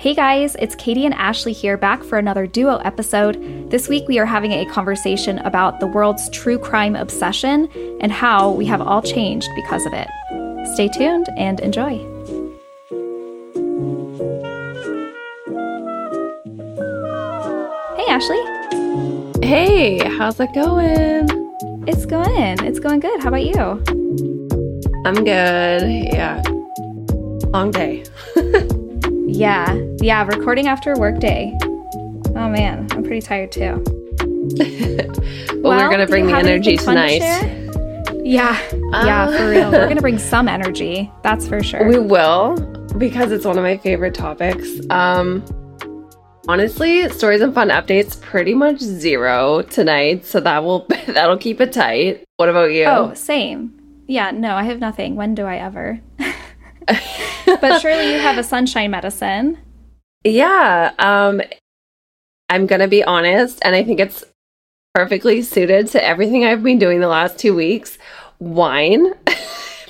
Hey guys, it's Katie and Ashley here, back for another duo episode. This week we are having a conversation about the world's true crime obsession and how we have all changed because of it. Stay tuned and enjoy. Hey Ashley. Hey, how's it going? It's going good. How about you? I'm good, yeah. Long day. Yeah, recording after a work day. Oh man, I'm pretty tired too. well, we're going to bring the energy tonight. To yeah, for real. We're going to bring some energy, that's for sure. We will, because it's one of my favorite topics. Honestly, stories and fun updates, pretty much zero tonight, so that'll keep it tight. What about you? Oh, same. Yeah, no, I have nothing. When do I ever? But surely you have a sunshine medicine. Yeah. I'm going to be honest, and I think it's perfectly suited to everything I've been doing the last 2 weeks. Wine,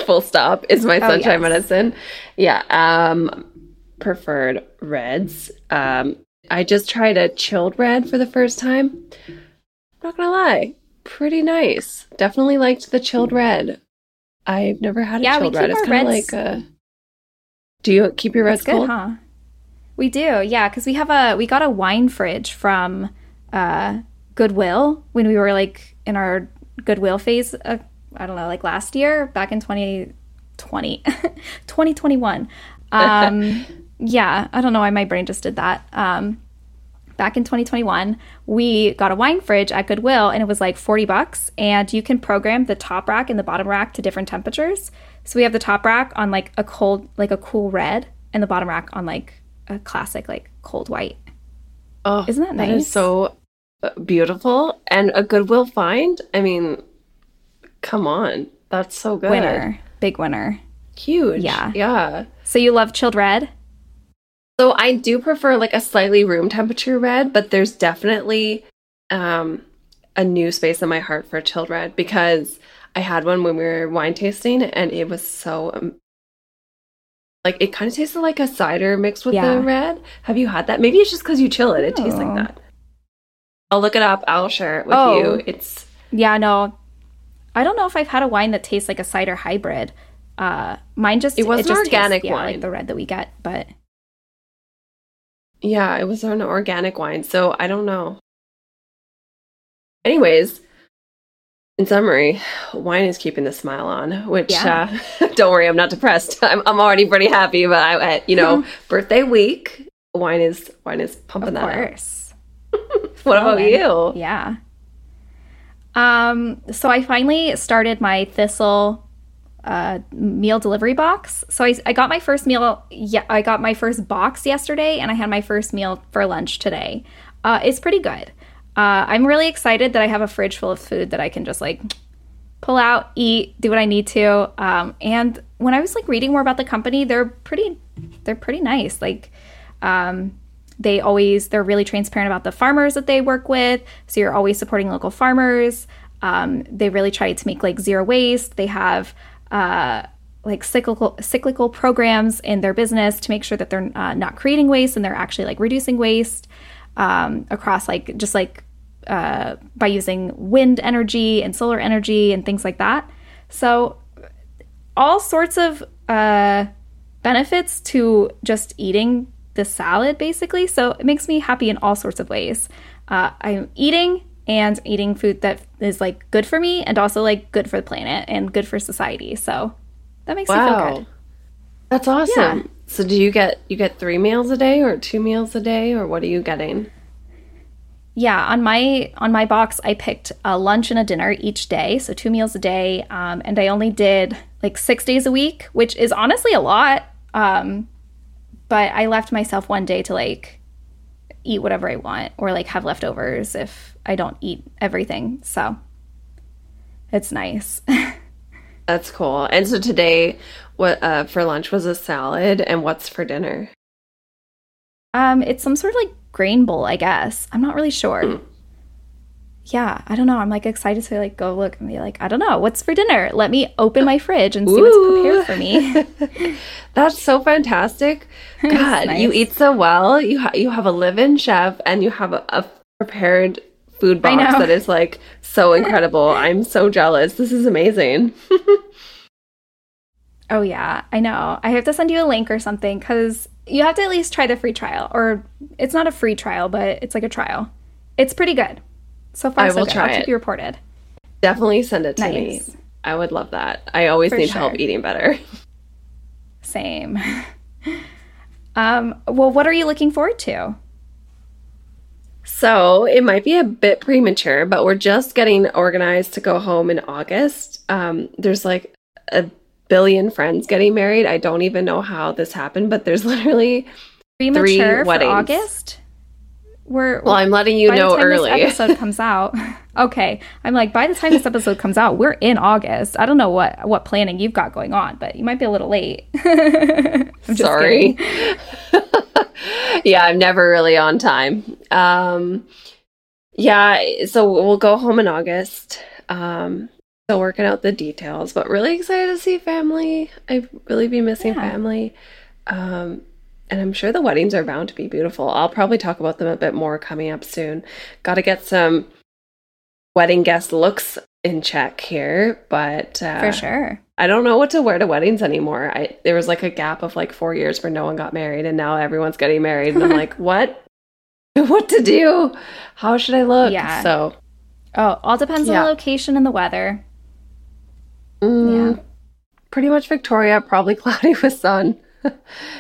full stop, is my sunshine medicine. Yeah. Preferred reds. I just tried a chilled red for the first time. I'm not going to lie. Pretty nice. Definitely liked the chilled red. I've never had a chilled red. It's kind of like a... Do you keep your reds cold? Huh? We do, yeah, because we got a wine fridge from Goodwill when we were like in our Goodwill phase. I don't know, like last year, back in 2021. Yeah, I don't know why my brain just did that. Back in 2021, we got a wine fridge at Goodwill, and it was like $40, and you can program the top rack and the bottom rack to different temperatures. So we have the top rack on like a cool red, and the bottom rack on like a classic like cold white. Oh, isn't that nice? That is so beautiful, and a Goodwill find. I mean, come on, that's so good. Winner, big winner, huge. Yeah. So you love chilled red? So I do prefer like a slightly room temperature red, but there's definitely a new space in my heart for chilled red, because I had one when we were wine tasting, and it was so like it kind of tasted like a cider mixed with the red. Have you had that? Maybe it's just because you chill it. It tastes like that. I'll look it up. I'll share it with you. It's I don't know if I've had a wine that tastes like a cider hybrid. Mine just it was an organic wine, like the red that we get, but. Yeah, it was an organic wine, so I don't know. Anyways, in summary, wine is keeping the smile on, which, don't worry, I'm not depressed. I'm already pretty happy, but, birthday week, wine is pumping that up. Of course. What about you? Yeah. So I finally started my Thistle meal delivery box. So I got my first meal. Yeah, I got my first box yesterday, and I had my first meal for lunch today. It's pretty good. I'm really excited that I have a fridge full of food that I can just like pull out, eat, do what I need to. And when I was like reading more about the company, they're pretty nice. Like, they're really transparent about the farmers that they work with. So you're always supporting local farmers. They really try to make like zero waste. They have like cyclical programs in their business to make sure that they're not creating waste, and they're actually like reducing waste across like just like by using wind energy and solar energy and things like that. So all sorts of benefits to just eating the salad basically. So it makes me happy in all sorts of ways. I'm eating food that is like good for me, and also like good for the planet and good for society. So that makes me feel good. That's awesome. Yeah. So do you get 3 meals a day or 2 meals a day, or what are you getting? Yeah, on my box I picked a lunch and a dinner each day, so 2 meals a day. And I only did like 6 days a week, which is honestly a lot. But I left myself one day to like eat whatever I want, or like have leftovers if I don't eat everything. So it's nice. That's cool. And so today, what for lunch was a salad, and what's for dinner? It's some sort of like grain bowl, I guess. I'm not really sure. yeah, I don't know. I'm like excited to like go look and be like, I don't know, what's for dinner? Let me open my fridge and see what's prepared for me. That's so fantastic. God, nice. You eat so well. You have a live-in chef and you have a prepared food box that is like so incredible. I'm so jealous. This is amazing. Oh, yeah, I know. I have to send you a link or something because you have to at least try the free trial. Or it's not a free trial, but it's like a trial. It's pretty good. So far, so good. I'll keep you reported. Definitely send it to me. I would love that. I always need help eating better. Same. Well, what are you looking forward to? So it might be a bit premature, but we're just getting organized to go home in August. There's like a billion friends getting married. I don't even know how this happened, but there's literally three weddings. For August? Well, I'm letting you know early. By the time this episode comes out. Okay. I'm like, by the time this episode comes out, we're in August. I don't know what planning you've got going on, but you might be a little late. I'm sorry. Yeah, I'm never really on time. Yeah, so we'll go home in August. Still working out the details, but really excited to see family. I've really been missing family. And I'm sure the weddings are bound to be beautiful. I'll probably talk about them a bit more coming up soon. Got to get some wedding guest looks in check here, but for sure. I don't know what to wear to weddings anymore. There was like a gap of like 4 years where no one got married, and now everyone's getting married, and I'm like, what to do? How should I look? Yeah. So, all depends on the location and the weather. Yeah. Pretty much Victoria, probably cloudy with sun.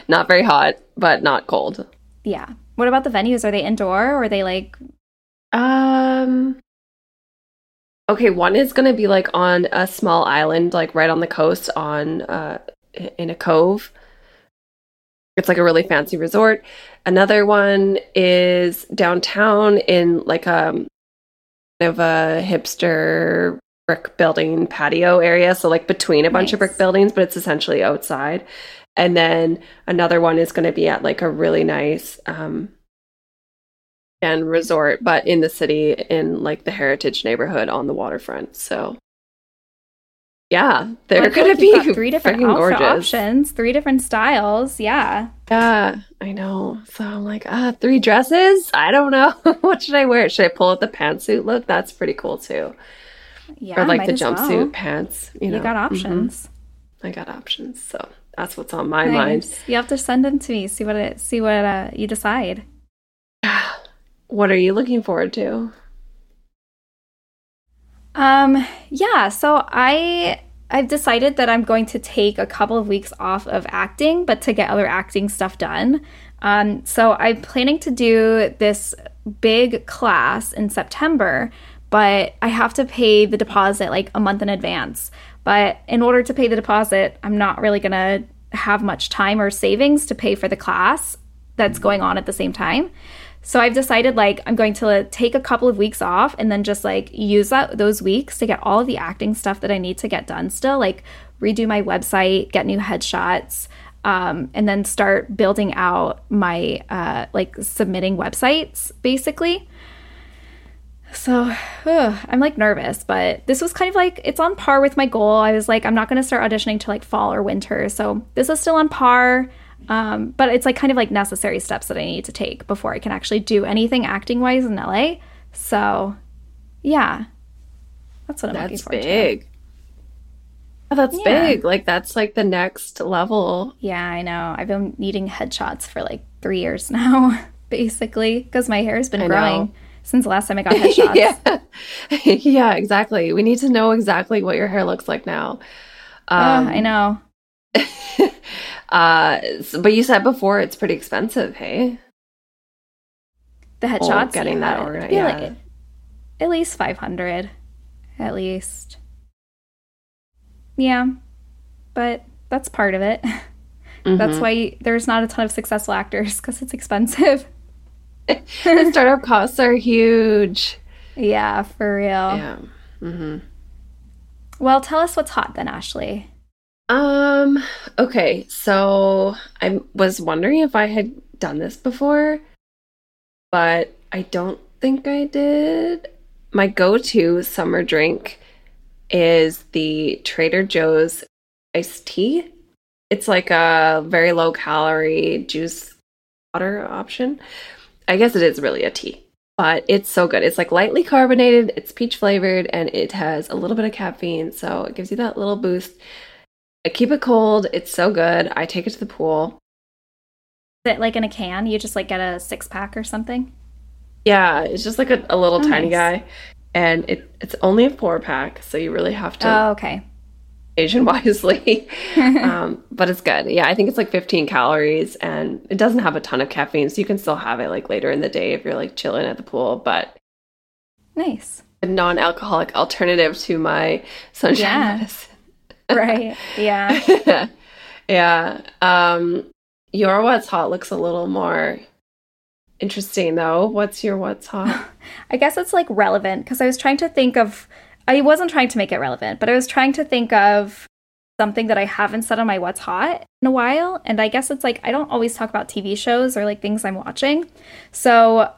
Not very hot, but not cold. Yeah. What about the venues? Are they indoor or are they like... Okay, one is going to be like on a small island, like right on the coast in a cove. It's like a really fancy resort. Another one is downtown in like kind of a hipster brick building patio area. So like between a bunch of brick buildings, but it's essentially outside. And then another one is going to be at like a really nice resort, but in the city, in like the Heritage neighborhood on the waterfront. So, yeah, they're going to be three different options, three different styles. Yeah. Yeah, I know. So I'm like, three dresses? I don't know. What should I wear? Should I pull out the pantsuit look? That's pretty cool too. Yeah, or like the jumpsuit pants. You know. Got options. Mm-hmm. I got options. So that's what's on my mind. You have to send them to me. See what you decide. What are you looking forward to? Yeah, so I've decided that I'm going to take a couple of weeks off of acting, but to get other acting stuff done. So I'm planning to do this big class in September, but I have to pay the deposit like a month in advance. But in order to pay the deposit, I'm not really going to have much time or savings to pay for the class that's going on at the same time. So I've decided like I'm going to take a couple of weeks off and then just like use those weeks to get all of the acting stuff that I need to get done still, like redo my website, get new headshots, and then start building out my like submitting websites basically. So I'm like nervous, but this was kind of like, it's on par with my goal. I was like, I'm not going to start auditioning till like fall or winter. So this is still on par. But it's like kind of like necessary steps that I need to take before I can actually do anything acting wise in LA. So yeah, that's what I'm looking forward to. Oh, that's big. Like that's like the next level. Yeah, I know. I've been needing headshots for like 3 years now, basically, because my hair has been growing since the last time I got headshots. Yeah, exactly. We need to know exactly what your hair looks like now. I know. But you said before it's pretty expensive, hey? The headshots, getting that organized, like at least $500, at least. Yeah, but that's part of it. Mm-hmm. That's why there's not a ton of successful actors because it's expensive. The startup costs are huge. Yeah, for real. Yeah. Mm-hmm. Well, tell us what's hot then, Ashley. Okay, so I was wondering if I had done this before, but I don't think I did. My go-to summer drink is the Trader Joe's iced tea. It's like a very low-calorie juice water option. I guess it is really a tea, but it's so good. It's like lightly carbonated, it's peach-flavored, and it has a little bit of caffeine, so it gives you that little boost. I keep it cold. It's so good. I take it to the pool. Is it like in a can? You just like get a six-pack or something? Yeah, it's just like a little tiny guy. And it's only a 4-pack, so you really have to ration wisely. But it's good. Yeah, I think it's like 15 calories, and it doesn't have a ton of caffeine, so you can still have it like later in the day if you're like chilling at the pool. But nice. A non-alcoholic alternative to my sunshine medicine. Right. Yeah. Yeah. Your What's Hot looks a little more interesting, though. What's your What's Hot? I guess it's like relevant, because I was trying to think of, I wasn't trying to make it relevant, but I was trying to think of something that I haven't said on my What's Hot in a while. And I guess it's like, I don't always talk about TV shows or like things I'm watching. So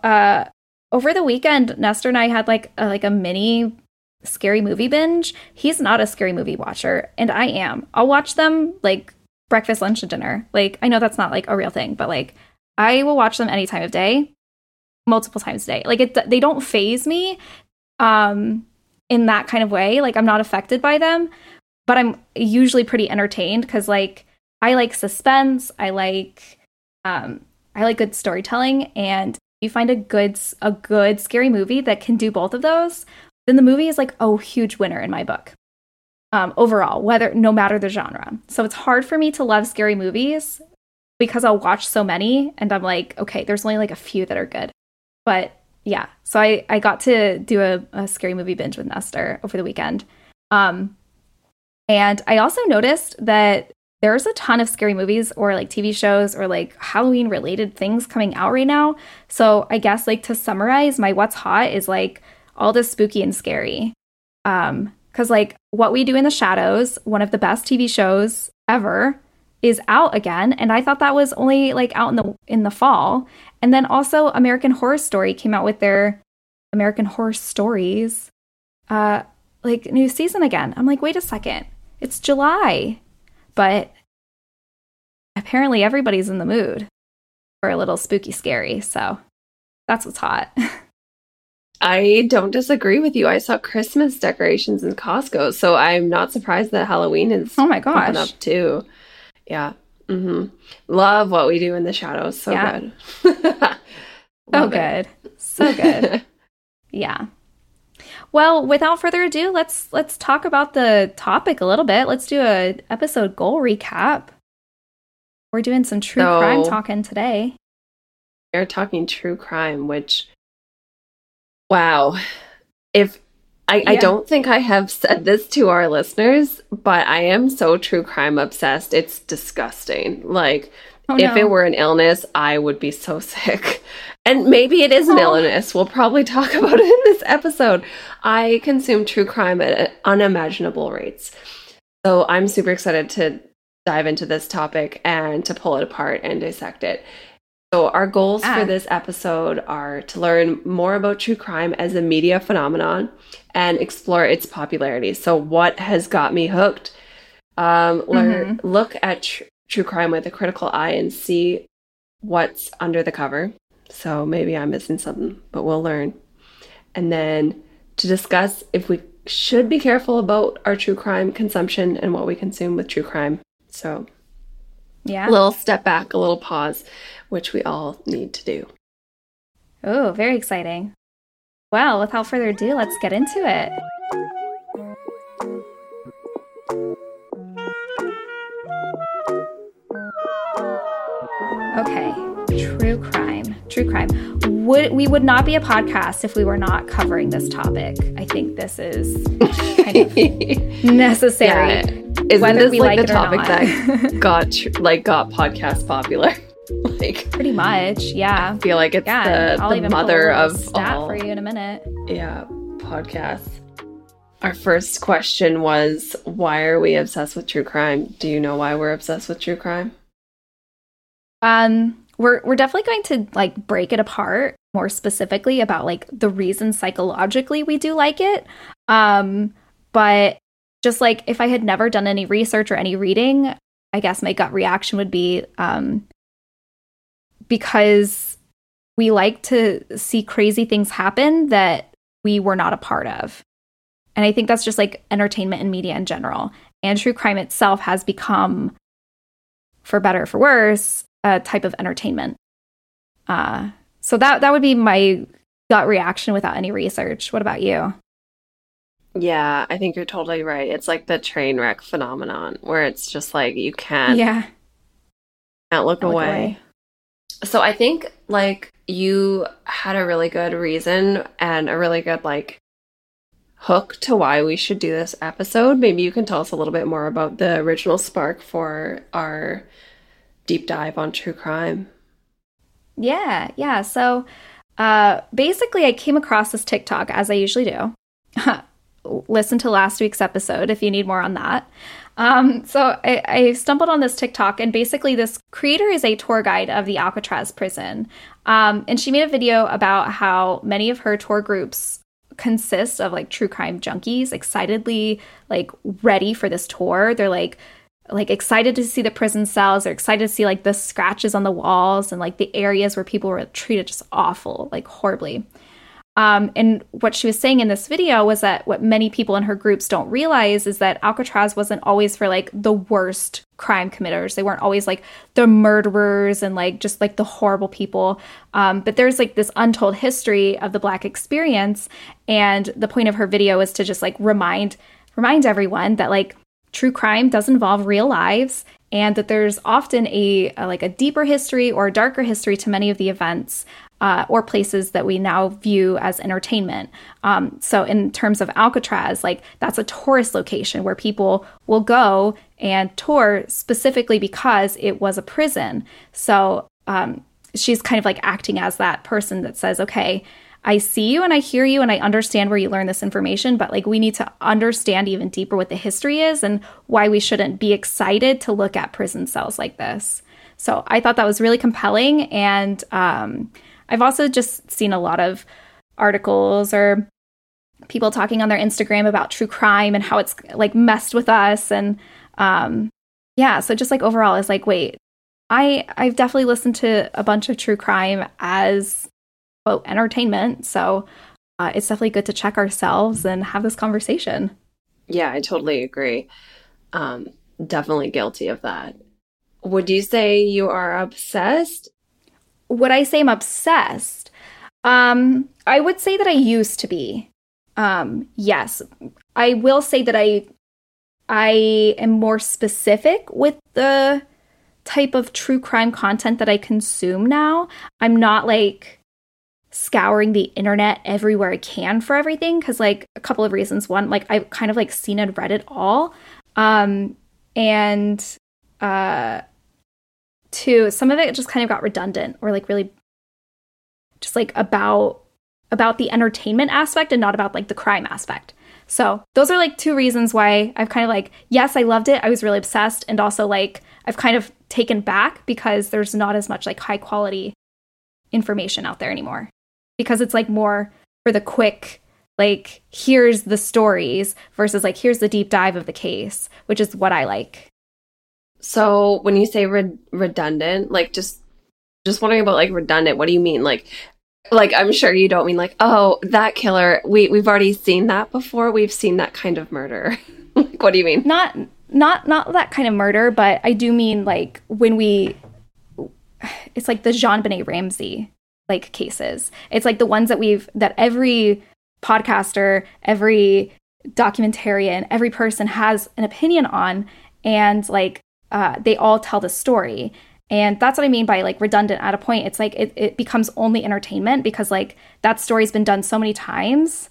over the weekend, Nestor and I had like a mini scary movie binge. He's not a scary movie watcher, and I am. I'll watch them like breakfast, lunch, and dinner. Like, I know that's not like a real thing, but like I will watch them any time of day, multiple times a day. Like they don't faze me in that kind of way. Like, I'm not affected by them, but I'm usually pretty entertained, because like I like suspense, I like good storytelling, and you find a good scary movie that can do both of those, then the movie is like huge winner in my book, overall, no matter the genre. So it's hard for me to love scary movies, because I'll watch so many and I'm like, okay, there's only like a few that are good. But yeah, so I got to do a scary movie binge with Nestor over the weekend. And I also noticed that there's a ton of scary movies or like TV shows or like Halloween related things coming out right now. So I guess like to summarize, my What's Hot is like all this spooky and scary. Because like What We Do in the Shadows, one of the best TV shows ever, is out again. And I thought that was only like out in the fall. And then also American Horror Story came out with their American Horror Stories like new season again. I'm like, wait a second, it's July. But apparently everybody's in the mood for a little spooky scary. So that's what's hot. I don't disagree with you. I saw Christmas decorations in Costco, so I'm not surprised that Halloween is popping up too. Yeah. Mm-hmm. Love What We Do in the Shadows. So good. So good. Yeah. Well, without further ado, let's talk about the topic a little bit. Let's do an episode goal recap. We're doing some true crime talking today. We're talking true crime, which... wow. I don't think I have said this to our listeners, but I am so true crime obsessed. It's disgusting. Like, if it were an illness, I would be so sick. And maybe it is an illness. We'll probably talk about it in this episode. I consume true crime at unimaginable rates. So I'm super excited to dive into this topic and to pull it apart and dissect it. So our goals for this episode are to learn more about true crime as a media phenomenon and explore its popularity. So what has got me hooked? Look at true crime with a critical eye and see what's under the cover. So maybe I'm missing something, but we'll learn. And then to discuss if we should be careful about our true crime consumption and what we consume with true crime. So... yeah. A little step back, a little pause, which we all need to do. Oh, very exciting. Well, without further ado, let's get into it. Okay, true crime. True crime. We would not be a podcast if we were not covering this topic. I think this is kind of necessary. Yeah. Isn't this like the topic that got podcast popular? Like, pretty much, yeah. I feel like it's the mother of stat all. For you in a minute. Yeah, podcasts. Our first question was, why are we obsessed with true crime? Do you know why we're obsessed with true crime? We're definitely going to like break it apart more specifically about like the reason psychologically we do like it. But just like if I had never done any research or any reading, I guess my gut reaction would be because we like to see crazy things happen that we were not a part of. And I think that's just like entertainment and media in general. And true crime itself has become, for better or for worse, a type of entertainment. So that would be my gut reaction without any research. What about you? Yeah, I think you're totally right. It's like the train wreck phenomenon where it's just like you can't look away. So I think like you had a really good reason and a really good like hook to why we should do this episode. Maybe you can tell us a little bit more about the original spark for our deep dive on true crime. Yeah. So basically I came across this TikTok, as I usually do. Listen to last week's episode if you need more on that. So I stumbled on this TikTok, and basically this creator is a tour guide of the Alcatraz prison. And she made a video about how many of her tour groups consist of like true crime junkies, excitedly like ready for this tour. They're like excited to see the prison cells. They're excited to see like the scratches on the walls and like the areas where people were treated just awful, like horribly. And what she was saying in this video was that what many people in her groups don't realize is that Alcatraz wasn't always for like the worst crime committers. They weren't always like the murderers and like just like the horrible people. But there's like this untold history of the Black experience. And the point of her video is to just like remind everyone that like true crime does involve real lives, and that there's often a like a deeper history or a darker history to many of the events. Or places that we now view as entertainment. So in terms of Alcatraz, like that's a tourist location where people will go and tour specifically because it was a prison. So she's kind of like acting as that person that says, okay, I see you and I hear you and I understand where you learn this information, but like we need to understand even deeper what the history is and why we shouldn't be excited to look at prison cells like this. So I thought that was really compelling, and I've also just seen a lot of articles or people talking on their Instagram about true crime and how it's like messed with us. And so just like overall it's like, wait, I've definitely listened to a bunch of true crime as quote entertainment. So it's definitely good to check ourselves and have this conversation. Yeah, I totally agree. Definitely guilty of that. Would you say you are obsessed? Would I say I'm obsessed? I would say that I used to be. Yes. I will say that I am more specific with the type of true crime content that I consume now. I'm not like scouring the internet everywhere I can for everything, because like a couple of reasons. One, like I've kind of like seen and read it all. Two, some of it just kind of got redundant or like really just like about the entertainment aspect and not about like the crime aspect. So those are like two reasons why I've kind of like, yes, I loved it. I was really obsessed. And also like I've kind of taken back because there's not as much like high quality information out there anymore, because it's like more for the quick, like here's the stories versus like here's the deep dive of the case, which is what I like. So when you say redundant, like just wondering about like redundant, what do you mean? Like I'm sure you don't mean like, oh, that killer, we've already seen that before. We've seen that kind of murder. Like, what do you mean? Not that kind of murder, but I do mean like it's like the JonBenét Ramsey like cases. It's like the ones that every podcaster, every documentarian, every person has an opinion on. And like they all tell the story, and that's what I mean by like redundant. At a point it's like it becomes only entertainment because like that story's been done so many times.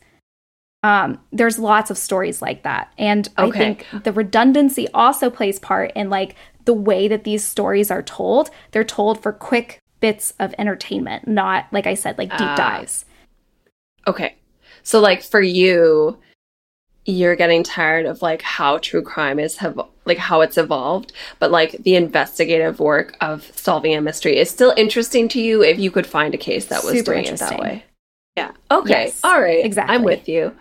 There's lots of stories like that, and okay. I think the redundancy also plays part in like the way that these stories are told. They're told for quick bits of entertainment, not like I said like deep dives. Okay, so like for you you're getting tired of like how true crime is, how it's evolved, but like the investigative work of solving a mystery is still interesting to you if you could find a case that was doing it that way. Yeah. Okay. Yes, all right. Exactly. I'm with you.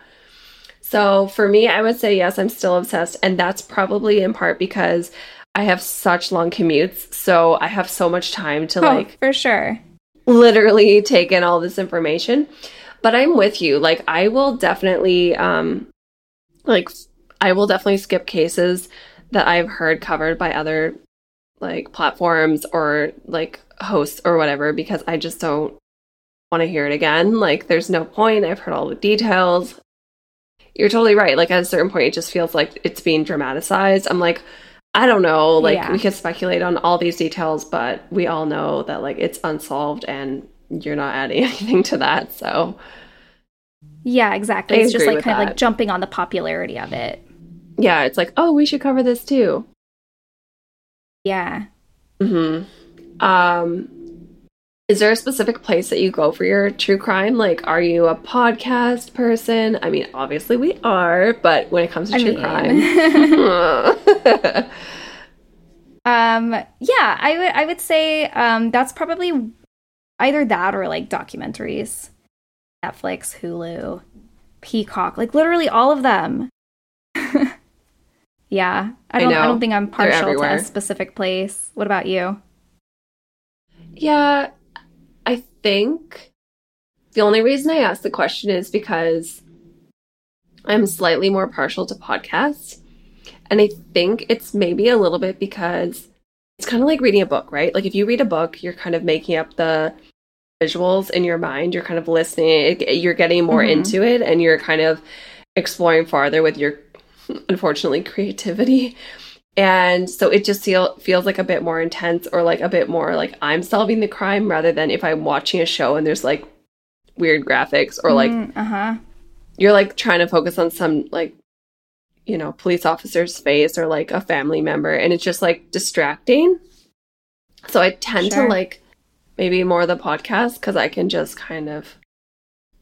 So for me, I would say yes, I'm still obsessed, and that's probably in part because I have such long commutes, so I have so much time to for sure literally take in all this information. But I'm with you. Like I will definitely skip cases that I've heard covered by other like platforms or like hosts or whatever, because I just don't want to hear it again. Like there's no point. I've heard all the details. You're totally right. Like at a certain point, it just feels like it's being dramatized. I'm like, I don't know. Like we can speculate on all these details, but we all know that like it's unsolved and you're not adding anything to that. So yeah, exactly. It's just like kind of like jumping on the popularity of it. Yeah, it's like, oh, we should cover this too. Yeah. Mm-hmm. Is there a specific place that you go for your true crime? Like, are you a podcast person? I mean, obviously we are, but when it comes to true crime. Yeah, I would say that's probably either that or like documentaries. Netflix, Hulu, Peacock, like literally all of them. Yeah. I don't think I'm partial to a specific place. What about you? Yeah, I think the only reason I asked the question is because I'm slightly more partial to podcasts. And I think it's maybe a little bit because it's kind of like reading a book, right? Like if you read a book, you're kind of making up the visuals in your mind, you're kind of listening, you're getting more into it, and you're kind of exploring farther with your, unfortunately, creativity. And so it just feels like a bit more intense, or like a bit more like I'm solving the crime, rather than if I'm watching a show and there's like weird graphics, or like you're like trying to focus on some like, you know, police officer's face or like a family member, and it's just like distracting. So I tend to like maybe more the podcast, because I can just kind of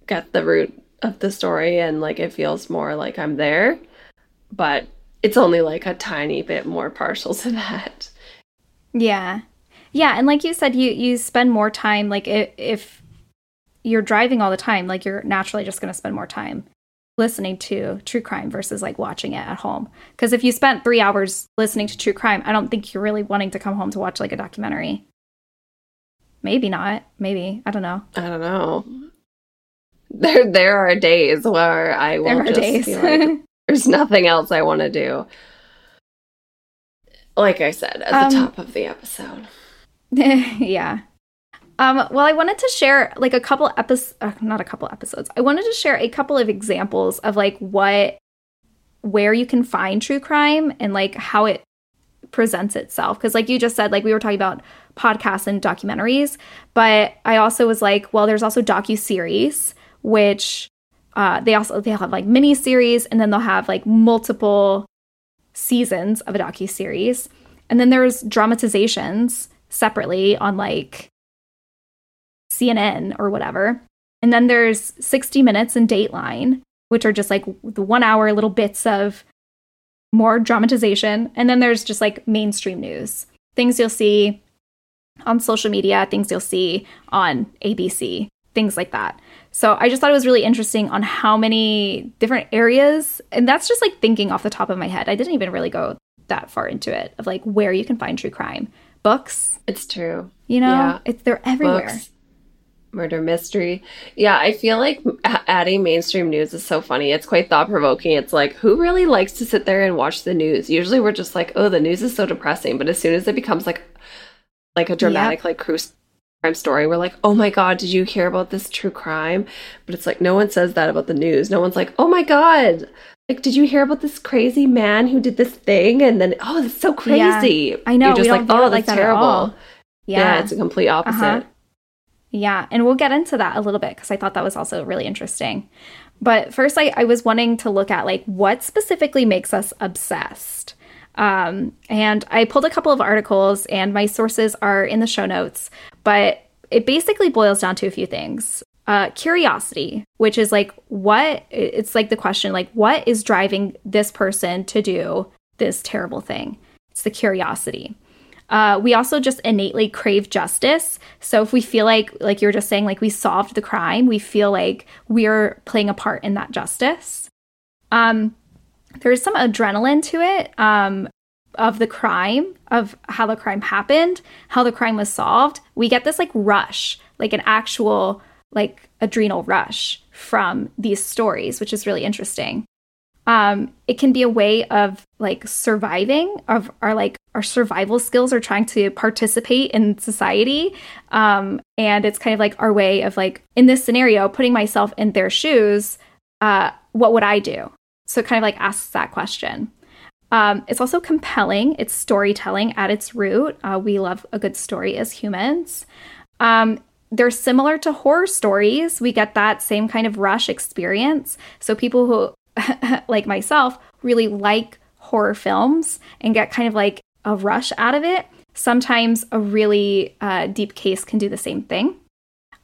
get the root of the story, and like it feels more like I'm there. But it's only like a tiny bit more partial to that. Yeah. Yeah, and like you said, you spend more time, like if you're driving all the time, like you're naturally just going to spend more time listening to true crime versus like watching it at home. Because if you spent 3 hours listening to true crime, I don't think you're really wanting to come home to watch like a documentary. Maybe not. Maybe. I don't know. There are days where I will just be like, there's nothing else I want to do. Like I said, at the top of the episode. Yeah. Well, I wanted to share like I wanted to share a couple of examples of like where you can find true crime and like how it presents itself. Because like you just said, like we were talking about podcasts and documentaries, but I also was like, well, there's also docuseries, which they'll have like mini series, and then they'll have like multiple seasons of a docuseries. And then there's dramatizations separately on like CNN or whatever. And then there's 60 Minutes and Dateline, which are just like the 1 hour little bits of more dramatization. And then there's just like mainstream news, things you'll see on social media, things you'll see on ABC, things like that. So I just thought it was really interesting on how many different areas, and that's just like thinking off the top of my head. I didn't even really go that far into it, of like where you can find true crime. Books. It's true. You know, they're everywhere. Books, murder mystery. Yeah, I feel like adding mainstream news is so funny. It's quite thought-provoking. It's like, who really likes to sit there and watch the news? Usually we're just like, oh, the news is so depressing. But as soon as it becomes like a dramatic, like true crime story, we're like, oh my God, did you hear about this true crime? But it's like, no one says that about the news. No one's like, oh my God, like, did you hear about this crazy man who did this thing? And then, oh, it's so crazy. Yeah, I know. You're just like, oh, that's terrible. Yeah, it's a complete opposite. Yeah, and we'll get into that a little bit, because I thought that was also really interesting. But first, I was wanting to look at like what specifically makes us obsessed. And I pulled a couple of articles, and my sources are in the show notes, but it basically boils down to a few things. curiosity, which is like, what, it's like the question, like, what is driving this person to do this terrible thing? It's the curiosity. We also just innately crave justice. So if we feel like you were just saying, like we solved the crime, we feel like we're playing a part in that justice. There's some adrenaline to it, of the crime, of how the crime happened, how the crime was solved. We get this like rush, like an actual like adrenal rush from these stories, which is really interesting. It can be a way of like surviving, of our like our survival skills or trying to participate in society. And it's kind of like our way of like, in this scenario, putting myself in their shoes, what would I do? So it kind of like asks that question. It's also compelling. It's storytelling at its root. We love a good story as humans. They're similar to horror stories. We get that same kind of rush experience. So people who, like myself, really like horror films and get kind of like a rush out of it. Sometimes a really deep case can do the same thing.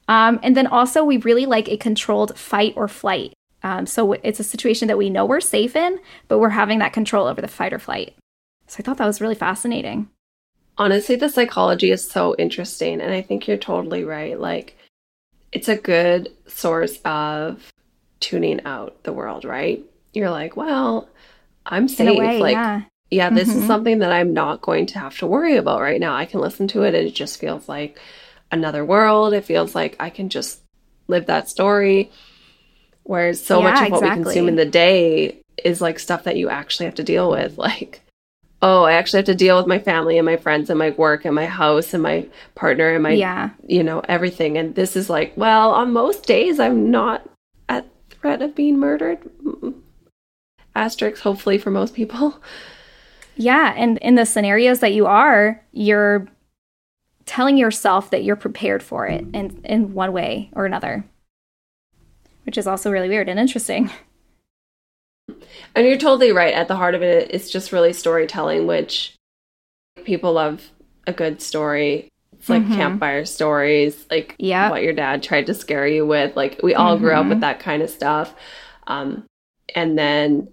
And then also we really like a controlled fight or flight. So it's a situation that we know we're safe in, but we're having that control over the fight or flight. So I thought that was really fascinating. Honestly, the psychology is so interesting. And I think you're totally right. Like, it's a good source of tuning out the world, right? You're like, well, I'm safe. In a way, like, yeah, this is something that I'm not going to have to worry about right now. I can listen to it and it just feels like another world. It feels like I can just live that story. Whereas so much of what we consume in the day is like stuff that you actually have to deal with. Like, oh, I actually have to deal with my family and my friends and my work and my house and my partner and my, you know, everything. And this is like, well, on most days, I'm not at threat of being murdered. Asterisk, hopefully, for most people. Yeah. And in the scenarios that you are, you're telling yourself that you're prepared for it in one way or another, which is also really weird and interesting. And you're totally right. At the heart of it, it's just really storytelling, which people love a good story. It's like campfire stories, like what your dad tried to scare you with. Like, we all grew up with that kind of stuff. And then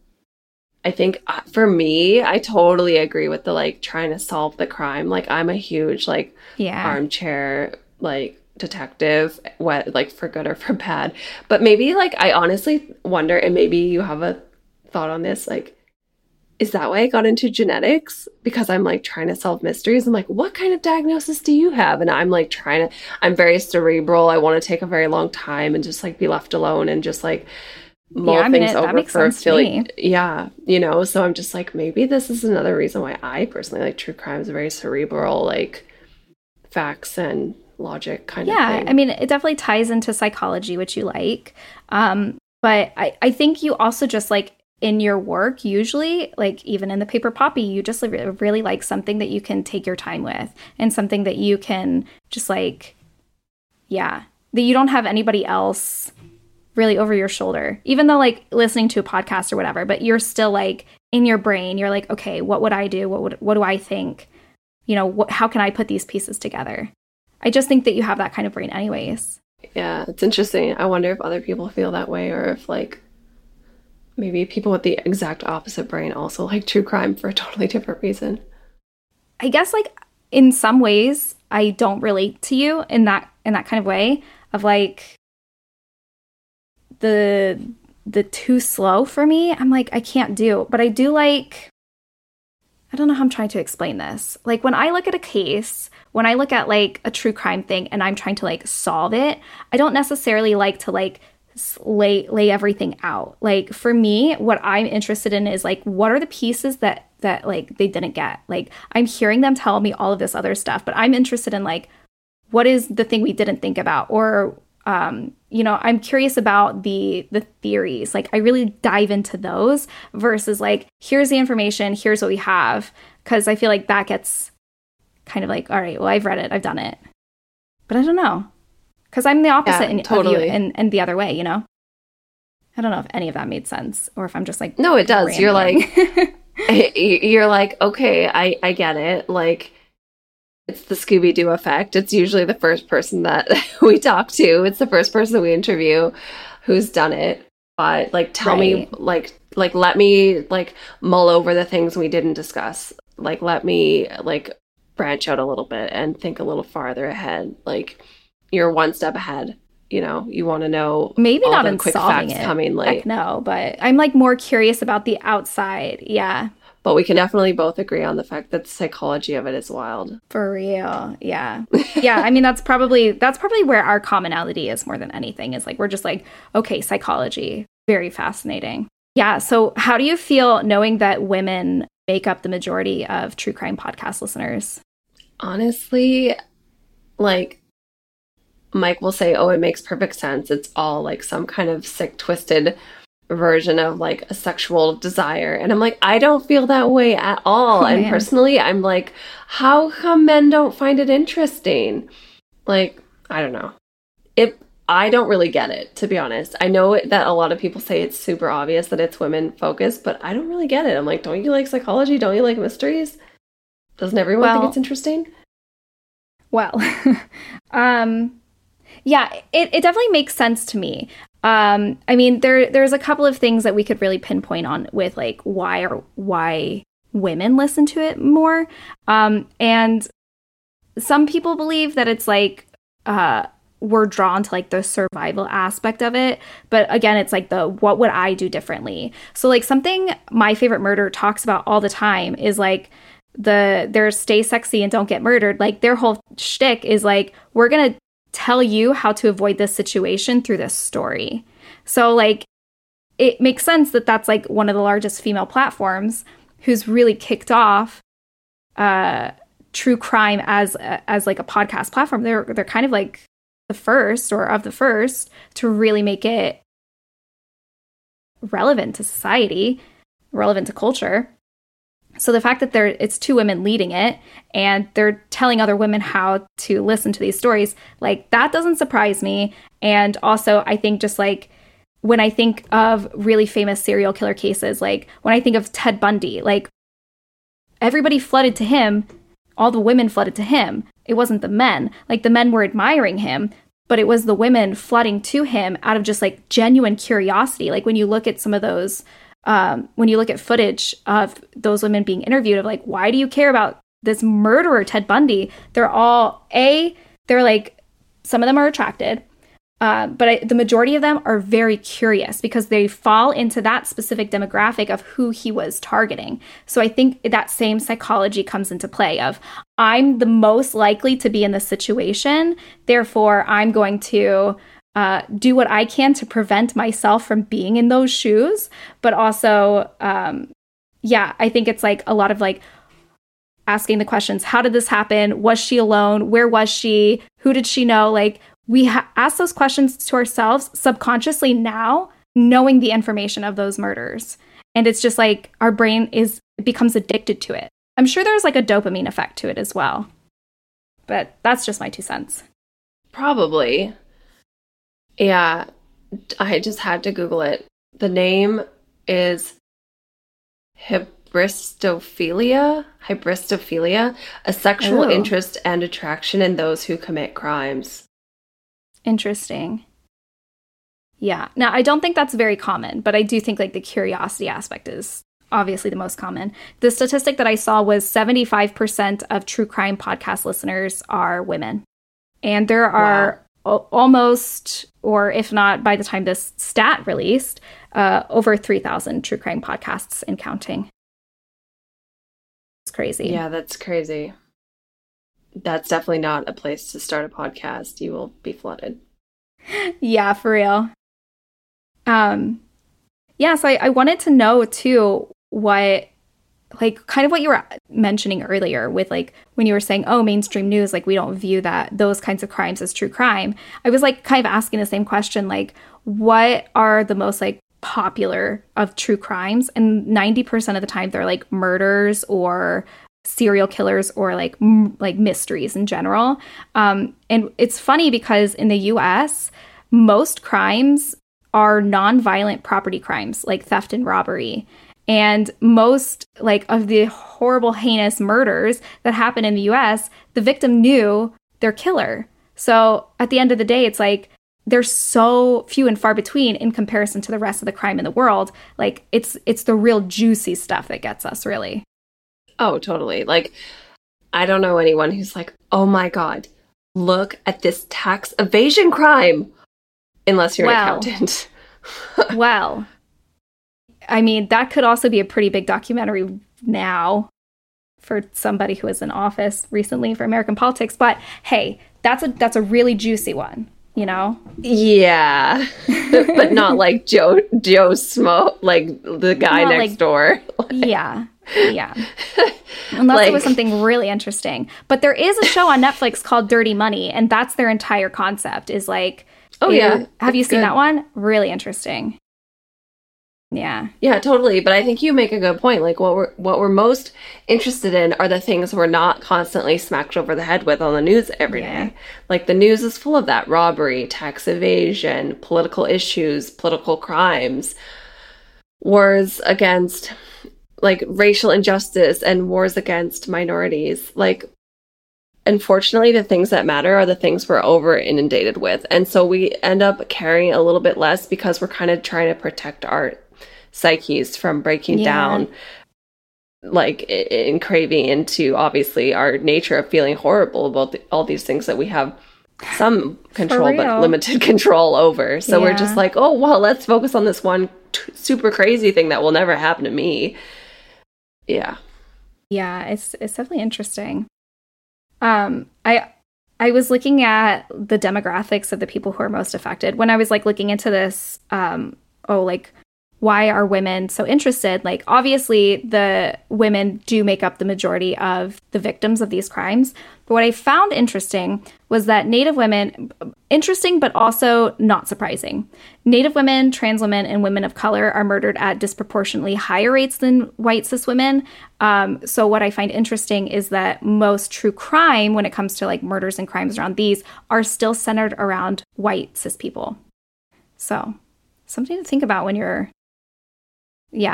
I think for me, I totally agree with the, like, trying to solve the crime. Like, I'm a huge, like, armchair, like, detective, what, like, for good or for bad. But maybe, like, I honestly wonder, and maybe you have a thought on this, like, is that why I got into genetics? Because I'm like trying to solve mysteries. I'm like, what kind of diagnosis do you have? And I'm like trying to, I'm very cerebral. I want to take a very long time and just like be left alone and just like mull things over for feeling. Yeah, you know, so I'm just like, maybe this is another reason why I personally like true crime is very cerebral, like facts and logic kind of thing. Yeah, I mean, it definitely ties into psychology, which you like. But I think you also just like in your work, usually, like even in the Paper Poppy, you just really like something that you can take your time with and something that you can just like, that you don't have anybody else really over your shoulder, even though like listening to a podcast or whatever, but you're still like in your brain, you're like, okay, what would I do? What do I think? You know, how can I put these pieces together? I just think that you have that kind of brain anyways. Yeah, it's interesting. I wonder if other people feel that way or if, like, maybe people with the exact opposite brain also like true crime for a totally different reason. I guess, like, in some ways, I don't relate to you in that kind of way of, like, the too slow for me. I'm like, I can't do. But I do like... I don't know how I'm trying to explain this. Like, when I look at a case, when I look at, like, a true crime thing and I'm trying to, like, solve it, I don't necessarily like to, like, lay everything out. Like, for me, what I'm interested in is, like, what are the pieces that like, they didn't get? Like, I'm hearing them tell me all of this other stuff, but I'm interested in, like, what is the thing we didn't think about? Or, you know, I'm curious about the theories. Like, I really dive into those versus, like, here's the information, here's what we have. Because I feel like that gets kind of like, all right, well, I've read it, I've done it. But I don't know. Because I'm the opposite of you and the other way, you know? I don't know if any of that made sense. Or if I'm just like... No, it does. Rambling. You're like, okay, I get it. Like, It's the Scooby-Doo effect. It's usually the first person that we talk to. It's the first person that we interview who's done it. But like, tell me, like, let me like mull over the things we didn't discuss. Like, let me like branch out a little bit and think a little farther ahead. Like, you're one step ahead. You know, you want to know maybe all not the in quick solving facts it. Coming late. No, but I'm like more curious about the outside. Yeah. But we can definitely both agree on the fact that the psychology of it is wild. For real. Yeah. Yeah. I mean, that's probably where our commonality is more than anything, is like, we're just like, okay, psychology, very fascinating. Yeah. So how do you feel knowing that women make up the majority of true crime podcast listeners? Honestly, like Mike will say, oh, it makes perfect sense. It's all like some kind of sick, twisted version of like a sexual desire, and I'm like, I don't feel that way at all. And personally, I'm like, how come men don't find it interesting? Like, I don't know. I don't really get it, to be honest. I know that a lot of people say it's super obvious that it's women focused, but I don't really get it. I'm like, don't you like psychology? Don't you like mysteries? Doesn't everyone think it's interesting? Well, yeah, it definitely makes sense to me. I mean, there's a couple of things that we could really pinpoint on with like why women listen to it more. And some people believe that it's like we're drawn to like the survival aspect of it. But again, it's like the what would I do differently? So like something My Favorite Murder talks about all the time is like their stay sexy and don't get murdered. Like their whole shtick is like, we're going to tell you how to avoid this situation through this story. So like it makes sense that that's like one of the largest female platforms who's really kicked off true crime as like a podcast platform. They're kind of like the first or of the first to really make it relevant to society, relevant to culture. So the fact that it's two women leading it and they're telling other women how to listen to these stories, like that doesn't surprise me. And also I think just like when I think of really famous serial killer cases, like when I think of Ted Bundy, like everybody flooded to him. All the women flooded to him. It wasn't the men. Like the men were admiring him, but it was the women flooding to him out of just like genuine curiosity. Like when you look at some of those when you look at footage of those women being interviewed of like, why do you care about this murderer, Ted Bundy? They're all, they're like, some of them are attracted, but the majority of them are very curious because they fall into that specific demographic of who he was targeting. So I think that same psychology comes into play of, I'm the most likely to be in this situation, therefore I'm going to do what I can to prevent myself from being in those shoes. But also, yeah, I think it's like a lot of like asking the questions, how did this happen? Was she alone? Where was she? Who did she know? Like we ask those questions to ourselves subconsciously now, knowing the information of those murders. And it's just like our brain becomes addicted to it. I'm sure there's like a dopamine effect to it as well. But that's just my 2 cents. Probably. Yeah, I just had to Google it. The name is hybristophilia, a sexual interest and attraction in those who commit crimes. Interesting. Yeah. Now, I don't think that's very common, but I do think like the curiosity aspect is obviously the most common. The statistic that I saw was 75% of true crime podcast listeners are women. And there are... Wow. Almost, or if not, by the time this stat released, over 3,000 true crime podcasts and counting. It's crazy. Yeah, that's crazy. That's definitely not a place to start a podcast. You will be flooded. Yeah, for real. Yeah, so I wanted to know, too, what... like kind of what you were mentioning earlier with like when you were saying, oh, mainstream news, like we don't view those kinds of crimes as true crime. I was like kind of asking the same question, like what are the most like popular of true crimes? And 90% of the time they're like murders or serial killers or like mysteries in general. And it's funny because in the US, most crimes are nonviolent property crimes like theft and robbery. And most of the horrible, heinous murders that happen in the U.S., the victim knew their killer. So at the end of the day, it's like they're so few and far between in comparison to the rest of the crime in the world. Like it's the real juicy stuff that gets us, really. Oh, totally. Like, I don't know anyone who's like, oh, my God, look at this tax evasion crime. Unless you're an accountant. Well, I mean, that could also be a pretty big documentary now for somebody who was in office recently for American politics. But hey, that's a really juicy one, you know? Yeah. But not like Joe Smo, like the guy not next door. Yeah. Yeah. Unless it was something really interesting. But there is a show on Netflix called Dirty Money, and that's their entire concept is like, oh, yeah. Have you seen that one? Really interesting. Yeah. Yeah, totally. But I think you make a good point. Like, what we're most interested in are the things we're not constantly smacked over the head with on the news every day. Like, the news is full of that. Robbery, tax evasion, political issues, political crimes, wars against, racial injustice and wars against minorities. Unfortunately, the things that matter are the things we're over inundated with. And so we end up caring a little bit less because we're kind of trying to protect our psyches from breaking down, in craving into, obviously, our nature of feeling horrible about all these things that we have some control, but limited control over. So we're just like, oh, well, let's focus on this one super crazy thing that will never happen to me. Yeah. Yeah, it's definitely interesting. I was looking at the demographics of the people who are most affected when I was looking into this. Why are women so interested? Obviously the women do make up the majority of the victims of these crimes. But what I found interesting was that Native women, interesting, but also not surprising. Native women, trans women, and women of color are murdered at disproportionately higher rates than white cis women. So what I find interesting is that most true crime, when it comes to murders and crimes around these, are still centered around white cis people. So something to think about when you're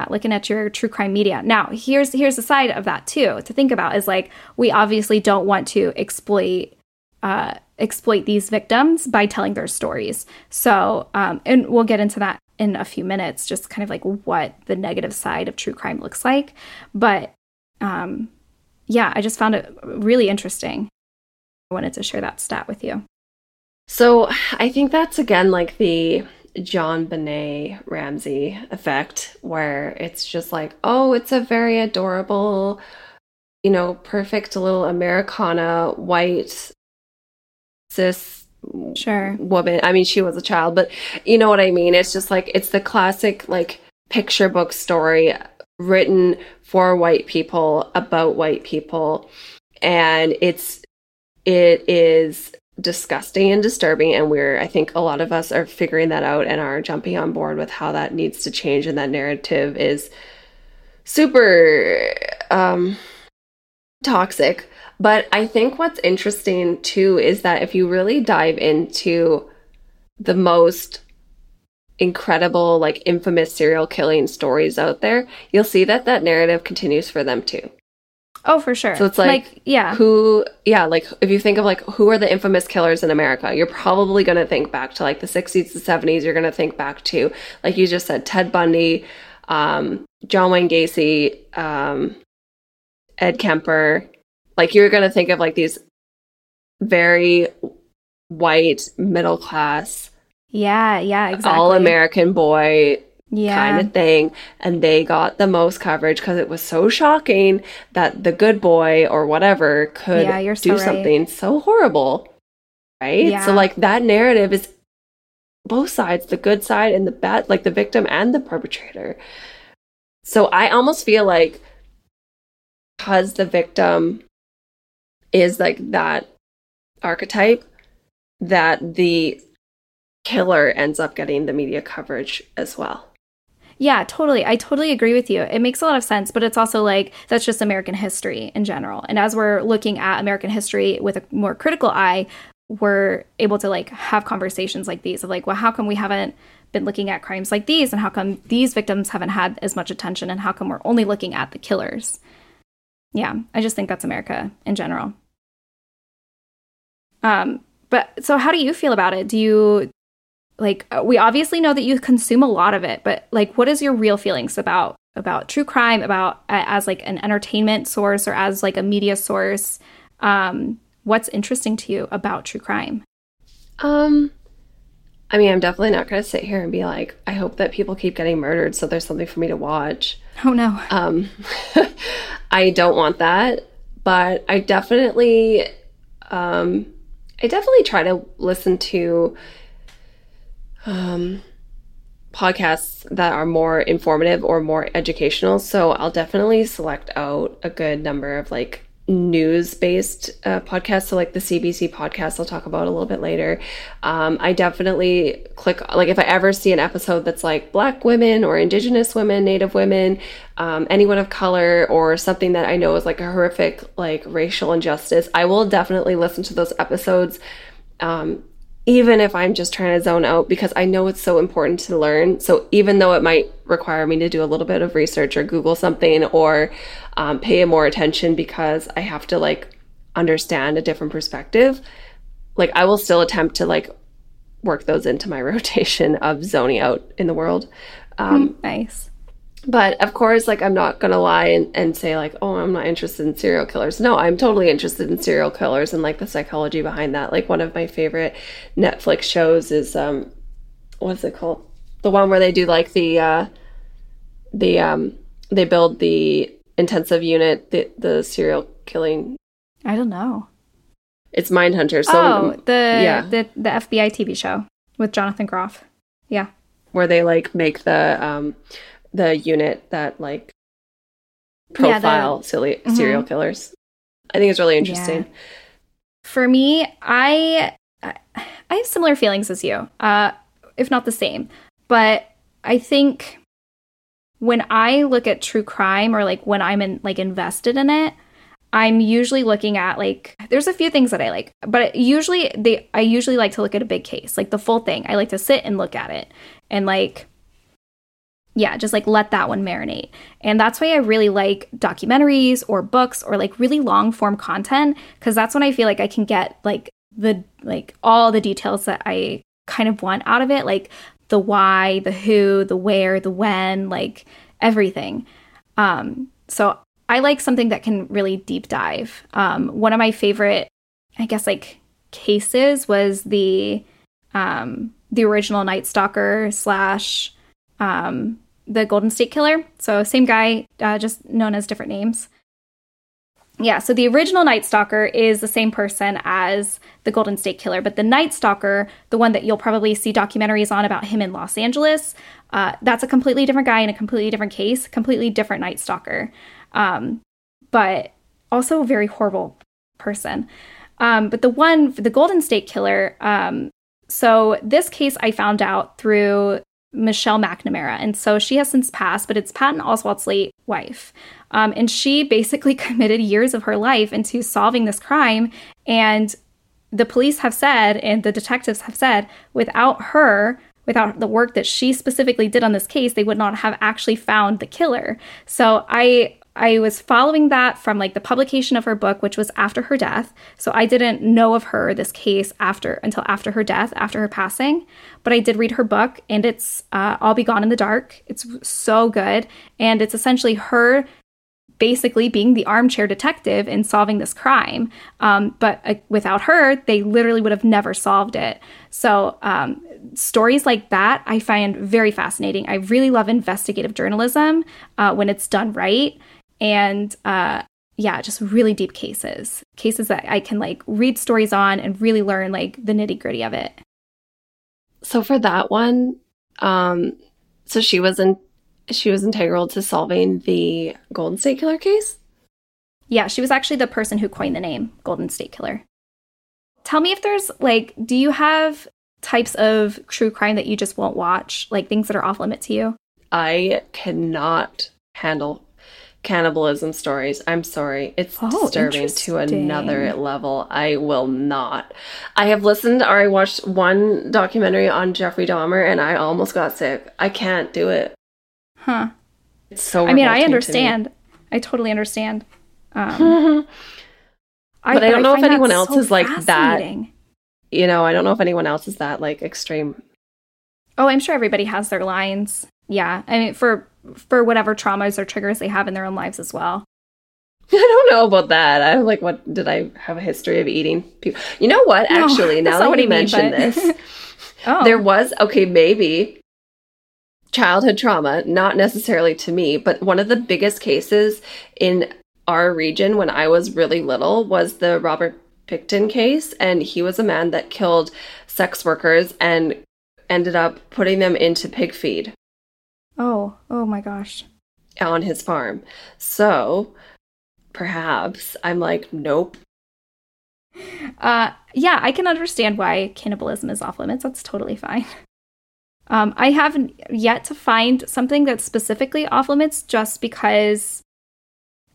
looking at your true crime media. Now, here's the side of that, too, to think about is, we obviously don't want to exploit these victims by telling their stories. So, and we'll get into that in a few minutes, just kind of, what the negative side of true crime looks like. But, I just found it really interesting. I wanted to share that stat with you. So, I think that's, again, the JonBenét Ramsey effect, where it's just oh, it's a very adorable, perfect little Americana white cis woman. I mean, she was a child, but you know what I mean? It's just it's the classic picture book story written for white people about white people. And it is disgusting and disturbing, and I think a lot of us are figuring that out and are jumping on board with how that needs to change, and that narrative is super toxic. But I think what's interesting too is that if you really dive into the most incredible infamous serial killing stories out there, you'll see that narrative continues for them too. Oh, for sure. So it's if you think of who are the infamous killers in America, you're probably going to think back to the 60s and 70s. You're going to think back to, you just said, Ted Bundy, John Wayne Gacy, Ed Kemper. You're going to think of these very white, middle class. Yeah, exactly. All American boy. Yeah. Kind of thing. And they got the most coverage because it was so shocking that the good boy or whatever could do something so horrible. Right? Yeah. So that narrative is both sides, the good side and the bad, the victim and the perpetrator. So I almost feel because the victim is that archetype, that the killer ends up getting the media coverage as well. Yeah, totally. I totally agree with you. It makes a lot of sense, but it's also that's just American history in general. And as we're looking at American history with a more critical eye, were able to like have conversations like these of like, well, how come we haven't been looking at crimes like these, and how come these victims haven't had as much attention, and how come we're only looking at the killers? Yeah, I just think that's America in general. But so how do you feel about it? Do you like, we obviously know that you consume a lot of it, but like, what is your real feelings about true crime, about as like an entertainment source or as like a media source? What's interesting to you about true crime? I mean, I'm definitely not going to sit here and be like, I hope that people keep getting murdered so there's something for me to watch. Oh, no. I don't want that. But I definitely try to listen to podcasts that are more informative or more educational. So I'll definitely select out a good number of like news-based podcasts. So like the CBC podcast I'll talk about a little bit later. I definitely click, like if I ever see an episode that's like Black women or Indigenous women, Native women, anyone of color, or something that I know is like a horrific like racial injustice, I will definitely listen to those episodes, even if I'm just trying to zone out, because I know it's so important to learn. So even though it might require me to do a little bit of research or Google something or pay more attention because I have to like understand a different perspective, like I will still attempt to like work those into my rotation of zoning out in the world. Nice. But of course, like I'm not going to lie and say like, oh, I'm not interested in serial killers. No, I'm totally interested in serial killers and like the psychology behind that. Like one of my favorite Netflix shows is, what's it called? The one where they do like they build the intensive unit, the serial killing. I don't know. It's Mindhunter. So the FBI TV show with Jonathan Groff. Yeah. Where they like make the unit that like profile serial killers. I think it's really interesting. Yeah. For me, I have similar feelings as you, if not the same. But I think when I look at true crime, or like when I'm invested in it, I'm usually looking at like, there's a few things that I like, but I usually like to look at a big case, like the full thing. I like to sit and look at it and like, yeah, just like let that one marinate. And that's why I really like documentaries or books or like really long form content, because that's when I feel like I can get like the like all the details that I kind of want out of it, like the why, the who, the where, the when, like everything. So I like something that can really deep dive. One of my favorite, I guess, like cases was the original Night Stalker / the Golden State Killer. So same guy, just known as different names. Yeah, so the original Night Stalker is the same person as the Golden State Killer, but the Night Stalker, the one that you'll probably see documentaries on about him in Los Angeles, that's a completely different guy in a completely different case, completely different Night Stalker, but also a very horrible person. But the one, the Golden State Killer, so this case I found out through Michelle McNamara. And so she has since passed, but it's Patton Oswalt's late wife. And she basically committed years of her life into solving this crime. And the police have said, and the detectives have said, without her, without the work that she specifically did on this case, they would not have actually found the killer. So I was following that from like the publication of her book, which was after her death. So I didn't know of her, this case, until after her death, after her passing. But I did read her book, and it's I'll Be Gone in the Dark. It's so good. And it's essentially her basically being the armchair detective in solving this crime. But without her, they literally would have never solved it. So stories like that I find very fascinating. I really love investigative journalism when it's done right. And just really deep cases that I can like read stories on and really learn like the nitty gritty of it. So for that one, so she was integral to solving the Golden State Killer case? Yeah, she was actually the person who coined the name Golden State Killer. Tell me if there's like, do you have types of true crime that you just won't watch, like things that are off limit to you? I cannot handle cannibalism stories. I'm sorry. It's disturbing to another level. I will not. I have listened or I watched one documentary on Jeffrey Dahmer and I almost got sick. I can't do it. Huh. It's so I mean, I understand. I totally understand. But I don't know if anyone else is like that. You know, I don't know if anyone else is that like extreme. Oh, I'm sure everybody has their lines. Yeah. I mean, for whatever traumas or triggers they have in their own lives as well. I don't know about that. I'm like, what, did I have a history of eating people? You know what, actually, now that you mention this, there was, okay, maybe childhood trauma, not necessarily to me, but one of the biggest cases in our region when I was really little was the Robert Picton case. And he was a man that killed sex workers and ended up putting them into pig feed. Oh my gosh. On his farm. So, perhaps, I'm like, nope. Yeah, I can understand why cannibalism is off limits. That's totally fine. I haven't yet to find something that's specifically off limits just because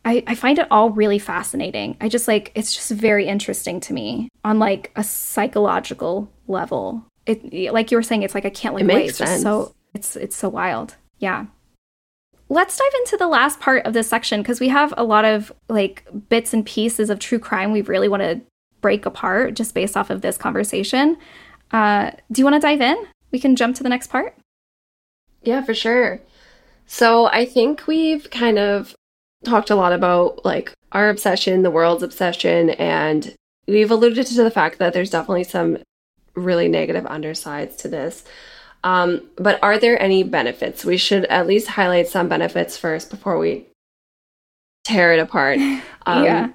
I find it all really fascinating. I just like, it's just very interesting to me on like a psychological level. It, like you were saying, it's like, I can't like wait. It's just so, it's so wild. Yeah. Let's dive into the last part of this section because we have a lot of like bits and pieces of true crime we really want to break apart just based off of this conversation. Do you want to dive in? We can jump to the next part. Yeah, for sure. So I think we've kind of talked a lot about like our obsession, the world's obsession, and we've alluded to the fact that there's definitely some really negative undersides to this. But are there any benefits? We should at least highlight some benefits first before we tear it apart. Yeah.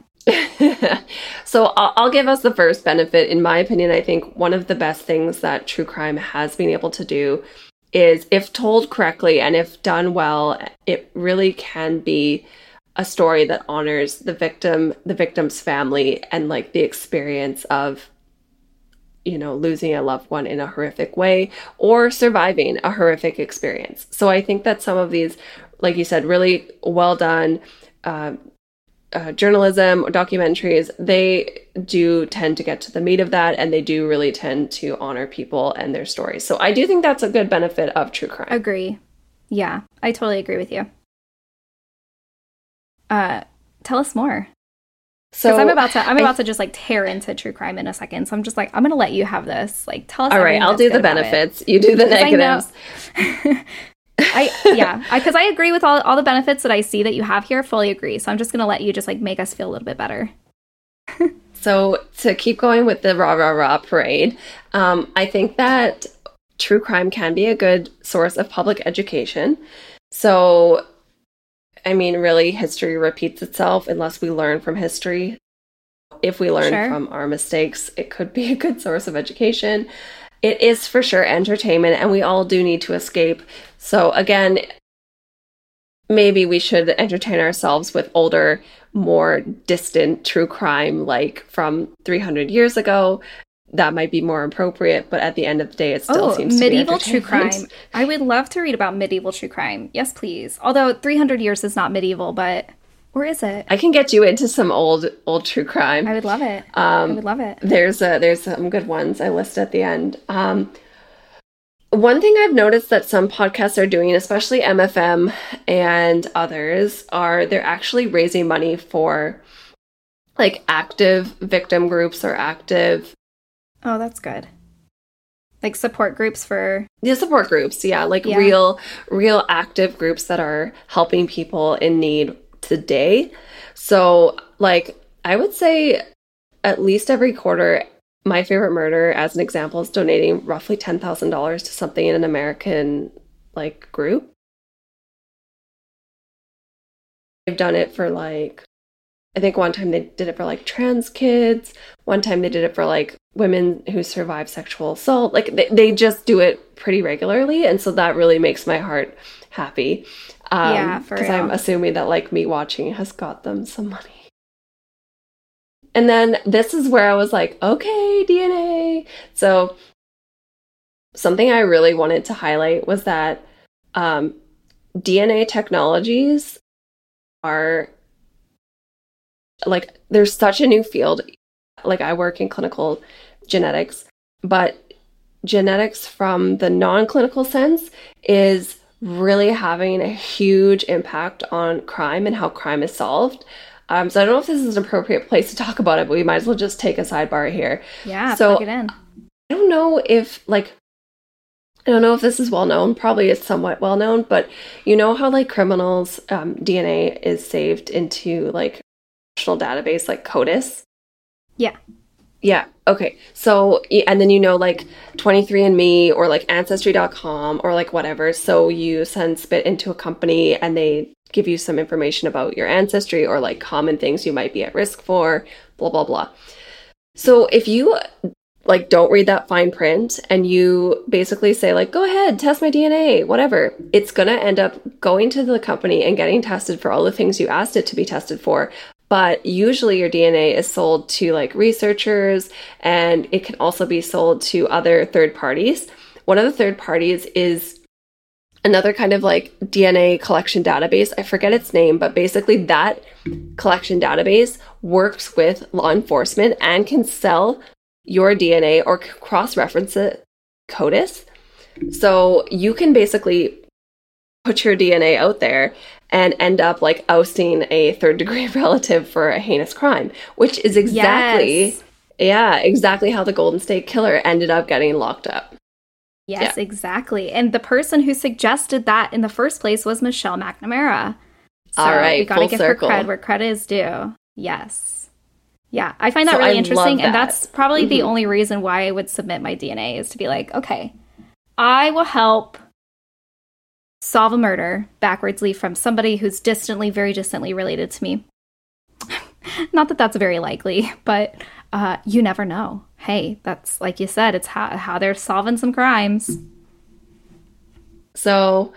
So I'll give us the first benefit. In my opinion, I think one of the best things that true crime has been able to do is, if told correctly and if done well, it really can be a story that honors the victim, the victim's family, and like the experience of, you know, losing a loved one in a horrific way or surviving a horrific experience. So I think that some of these, like you said, really well done journalism or documentaries, they do tend to get to the meat of that, and they do really tend to honor people and their stories. So I do think that's a good benefit of true crime. Agree. Yeah, I totally agree with you. Tell us more. So I'm about to just like tear into true crime in a second. So I'm just like, I'm going to let you have this. Like, tell us. All right, I'll do the benefits. You do the negatives. Because I agree with all the benefits that I see that you have here. Fully agree. So I'm just going to let you just like make us feel a little bit better. So to keep going with the rah, rah, rah parade, I think that true crime can be a good source of public education. So, I mean, really, history repeats itself unless we learn from history. If we learn from our mistakes, it could be a good source of education. It is for sure entertainment, and we all do need to escape. So again, maybe we should entertain ourselves with older, more distant true crime, like from 300 years ago. That might be more appropriate, but at the end of the day, it still seems to be medieval true crime. I would love to read about medieval true crime. Yes, please. Although 300 years is not medieval, but... or is it? I can get you into some old true crime. I would love it. There's some good ones I list at the end. One thing I've noticed that some podcasts are doing, especially MFM and others, are they're actually raising money for like active victim groups or active... Oh, that's good. Like support groups for... Yeah, support groups. Yeah, like real active groups that are helping people in need today. So, like, I would say at least every quarter, My Favorite Murder, as an example, is donating roughly $10,000 to something in an American, like, group. They've done it for, like... I think one time they did it for, like, trans kids. One time they did it for, like, women who survived sexual assault. Like, they just do it pretty regularly. And so that really makes my heart happy. Yeah, for real. Because I'm assuming that, like, me watching has got them some money. And then this is where I was like, okay, DNA. So something I really wanted to highlight was that DNA technologies are, like, there's such a new field. Like, I work in clinical genetics, but genetics from the non-clinical sense is really having a huge impact on crime and how crime is solved. So I don't know if this is an appropriate place to talk about it, but we might as well just take a sidebar here. Yeah, so plug it in. I don't know if this is well known. Probably it's somewhat well known, but you know how, like, criminals' DNA is saved into, like, a national database like CODIS? Yeah. Yeah. Okay. So, and then, you know, like 23andMe or like Ancestry.com or like whatever. So you send spit into a company and they give you some information about your ancestry or like common things you might be at risk for, blah, blah, blah. So if you like don't read that fine print and you basically say like, go ahead, test my DNA, whatever, it's going to end up going to the company and getting tested for all the things you asked it to be tested for. But usually your DNA is sold to like researchers, and it can also be sold to other third parties. One of the third parties is another kind of like DNA collection database. I forget its name, but basically that collection database works with law enforcement and can sell your DNA or cross-reference it CODIS. So you can basically put your DNA out there and end up like ousting a third-degree relative for a heinous crime, which is exactly how the Golden State Killer ended up getting locked up. Yes, yeah. Exactly. And the person who suggested that in the first place was Michelle McNamara. So all right, we gotta give circle. Her cred where credit is due. Yes. Yeah, I find that so really interesting, and that's probably the only reason why I would submit my DNA is to be like, okay, I will help solve a murder backwardsly from somebody who's distantly, very distantly related to me. Not that that's very likely, but you never know. Hey, that's like you said, it's how they're solving some crimes. So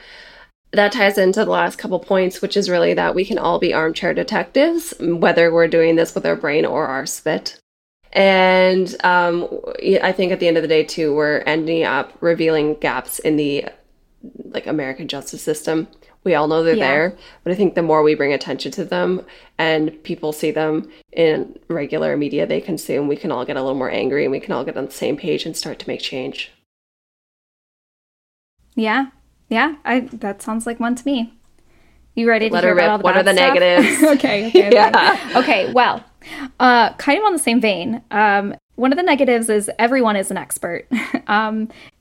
that ties into the last couple points, which is really that we can all be armchair detectives, whether we're doing this with our brain or our spit. And I think at the end of the day, too, we're ending up revealing gaps in the like American justice system. We all know they're there, but I think the more we bring attention to them and people see them in regular media they consume, we can all get a little more angry and we can all get on the same page and start to make change. Yeah. That sounds like one to me. You ready to hear about all the bad stuff? What are the negatives? Okay. Yeah. Okay. Well, kind of on the same vein, one of the negatives is everyone is an expert.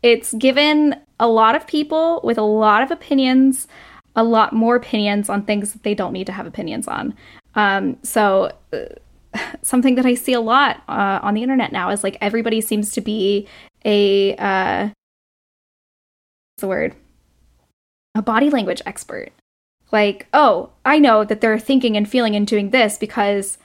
It's given a lot of people with a lot of opinions, a lot more opinions on things that they don't need to have opinions on. So something that I see a lot on the internet now is like everybody seems to be a body language expert. Like, oh, I know that they're thinking and feeling and doing this because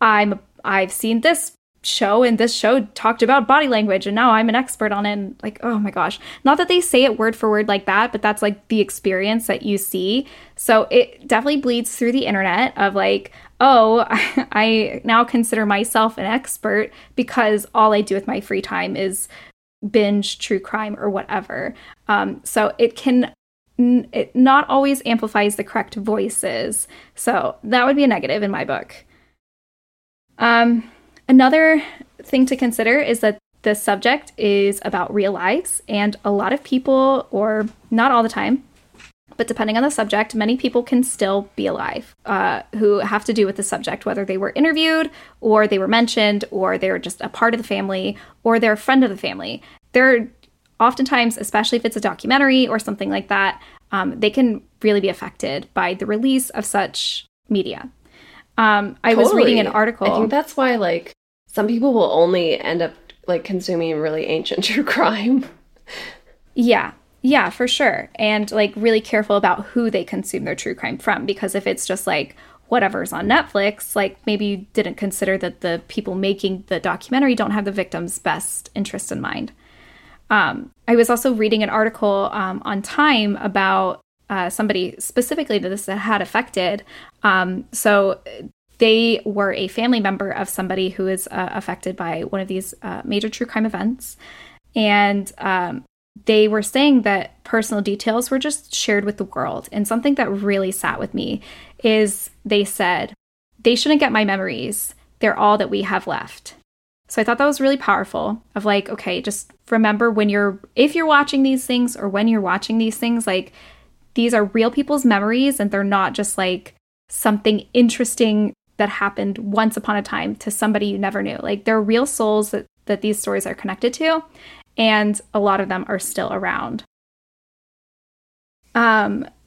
I've seen this show and this show talked about body language and now I'm an expert on it. And like, oh my gosh, not that they say it word for word like that, but that's like the experience that you see. So it definitely bleeds through the internet of like, oh, I now consider myself an expert because all I do with my free time is binge true crime or whatever. So it not always amplifies the correct voices. So that would be a negative in my book. Another thing to consider is that the subject is about real lives, and a lot of people, or not all the time, but depending on the subject, many people can still be alive who have to do with the subject, whether they were interviewed or they were mentioned or they were just a part of the family or they're a friend of the family. They're oftentimes, especially if it's a documentary or something like that, they can really be affected by the release of such media. I was reading an article. I think that's why, like, some people will only end up, like, consuming really ancient true crime. Yeah, for sure. And, like, really careful about who they consume their true crime from. Because if it's just, like, whatever's on Netflix, like, maybe you didn't consider that the people making the documentary don't have the victim's best interest in mind. I was also reading an article on Time about somebody specifically that this had affected. So they were a family member of somebody who is affected by one of these major true crime events. And they were saying that personal details were just shared with the world. And something that really sat with me is they said, they shouldn't get my memories. They're all that we have left. So I thought that was really powerful of like, okay, just remember when you're, if you're watching these things or when you're watching these things, like these are real people's memories and they're not just like something interesting that happened once upon a time to somebody you never knew. Like they're real souls that these stories are connected to. And a lot of them are still around.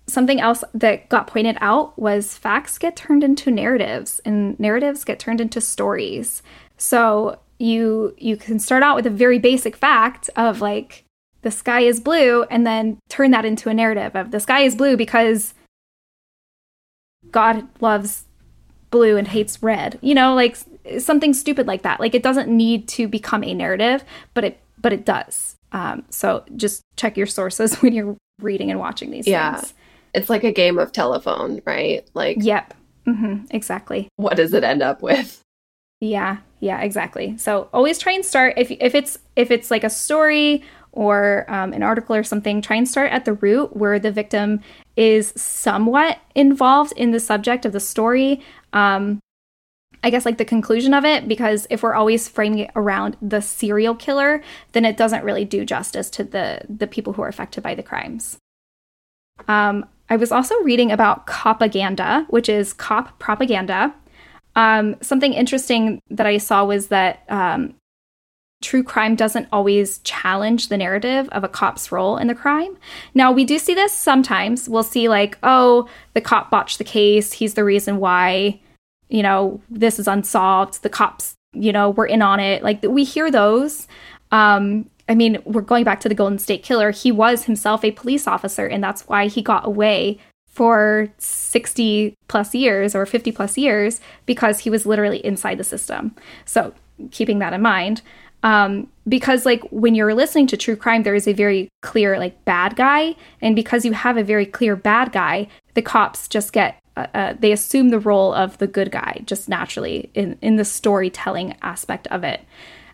Something else that got pointed out was facts get turned into narratives and narratives get turned into stories. So you can start out with a very basic fact of like, the sky is blue, and then turn that into a narrative of the sky is blue because God loves blue and hates red. You know, like something stupid like that. Like it doesn't need to become a narrative, but it does. So just check your sources when you're reading and watching these things. It's like a game of telephone, right? Like, yep, exactly. What does it end up with? Yeah, exactly. So always try and start if it's like a story or an article or something, try and start at the root where the victim is somewhat involved in the subject of the story. I guess like the conclusion of it, because if we're always framing it around the serial killer, then it doesn't really do justice to the people who are affected by the crimes. I was also reading about copaganda, which is cop propaganda. Something interesting that I saw was that true crime doesn't always challenge the narrative of a cop's role in the crime. Now, we do see this sometimes. We'll see like, oh, the cop botched the case. He's the reason why, you know, this is unsolved. The cops, you know, were in on it. Like we hear those. I mean, we're going back to the Golden State Killer. He was himself a police officer, and that's why he got away for 60 plus years or 50 plus years because he was literally inside the system. So keeping that in mind, because like when you're listening to true crime, there is a very clear like bad guy. And because you have a very clear bad guy, the cops just get they assume the role of the good guy just naturally in the storytelling aspect of it.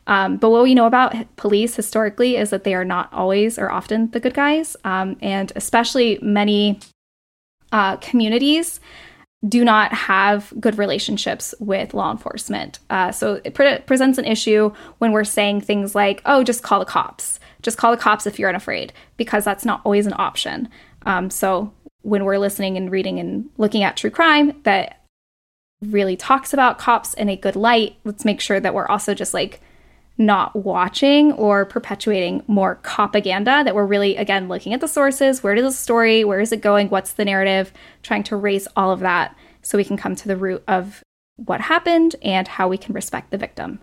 But what we know about police historically is that they are not always or often the good guys. And especially many communities do not have good relationships with law enforcement. So it presents an issue when we're saying things like, oh, just call the cops. Just call the cops if you're unafraid, because that's not always an option. So when we're listening and reading and looking at true crime that really talks about cops in a good light, let's make sure that we're also just like not watching or perpetuating more copaganda, that we're really, again, looking at the sources. Where does the story, where is it going? What's the narrative? Trying to erase all of that so we can come to the root of what happened and how we can respect the victim.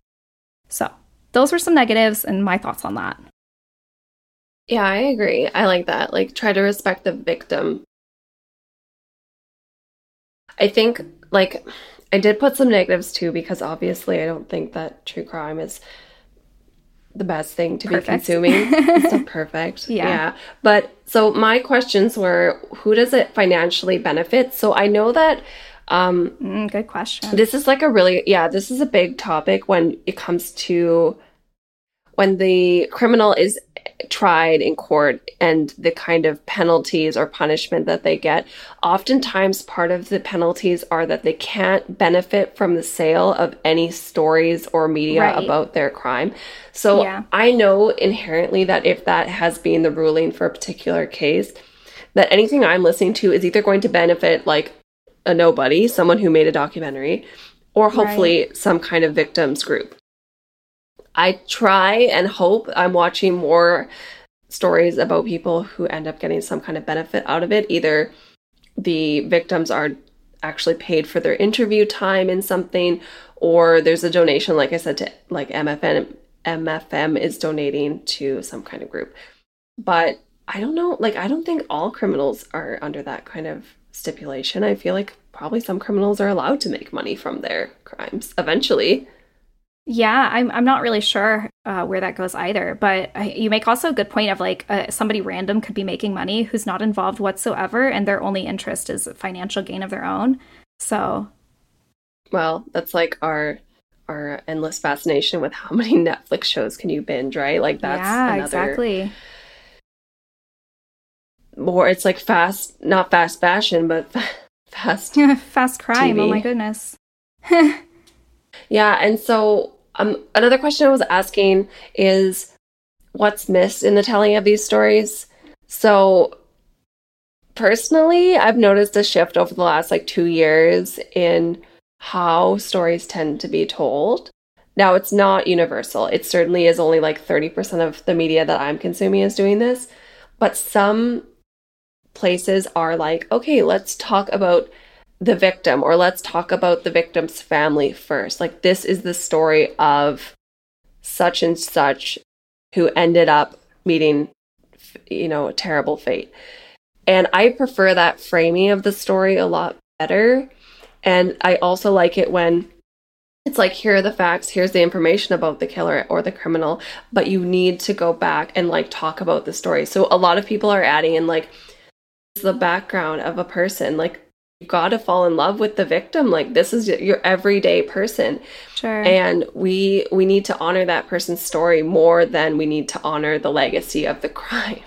So those were some negatives and my thoughts on that. Yeah, I agree. I like that. Like try to respect the victim. I think, like, I did put some negatives, too, because obviously I don't think that true crime is the best thing to be consuming. It's not perfect. Yeah. But so my questions were, who does it financially benefit? So I know that... good question. This is like a really... Yeah, this is a big topic when it comes to... When the criminal is tried in court and the kind of penalties or punishment that they get, oftentimes part of the penalties are that they can't benefit from the sale of any stories or media about their crime. So I know inherently that if that has been the ruling for a particular case, that anything I'm listening to is either going to benefit like a nobody, someone who made a documentary, or hopefully some kind of victims group. I try and hope I'm watching more stories about people who end up getting some kind of benefit out of it. Either the victims are actually paid for their interview time in something, or there's a donation, like I said, to like MFM. MFM is donating to some kind of group. But I don't know, like I don't think all criminals are under that kind of stipulation. I feel like probably some criminals are allowed to make money from their crimes eventually. Yeah, I'm not really sure where that goes either, but you make also a good point of like somebody random could be making money who's not involved whatsoever, and their only interest is financial gain of their own. So, well, that's like our endless fascination with how many Netflix shows can you binge, right? Like that's another more, it's like fast, not fast fashion, but fast. Yeah, fast crime. TV. Oh my goodness. Yeah. And so another question I was asking is what's missed in the telling of these stories? So personally, I've noticed a shift over the last 2 years in how stories tend to be told. Now, it's not universal. It certainly is only 30% of the media that I'm consuming is doing this. But some places are okay, let's talk about the victim, or let's talk about the victim's family first. This is the story of such and such who ended up meeting, a terrible fate. And I prefer that framing of the story a lot better. And I also like it when it's here are the facts, here's the information about the killer or the criminal, but you need to go back and talk about the story. So a lot of people are adding in the background of a person. You got to fall in love with the victim. This is your everyday person. Sure. And we need to honor that person's story more than we need to honor the legacy of the crime,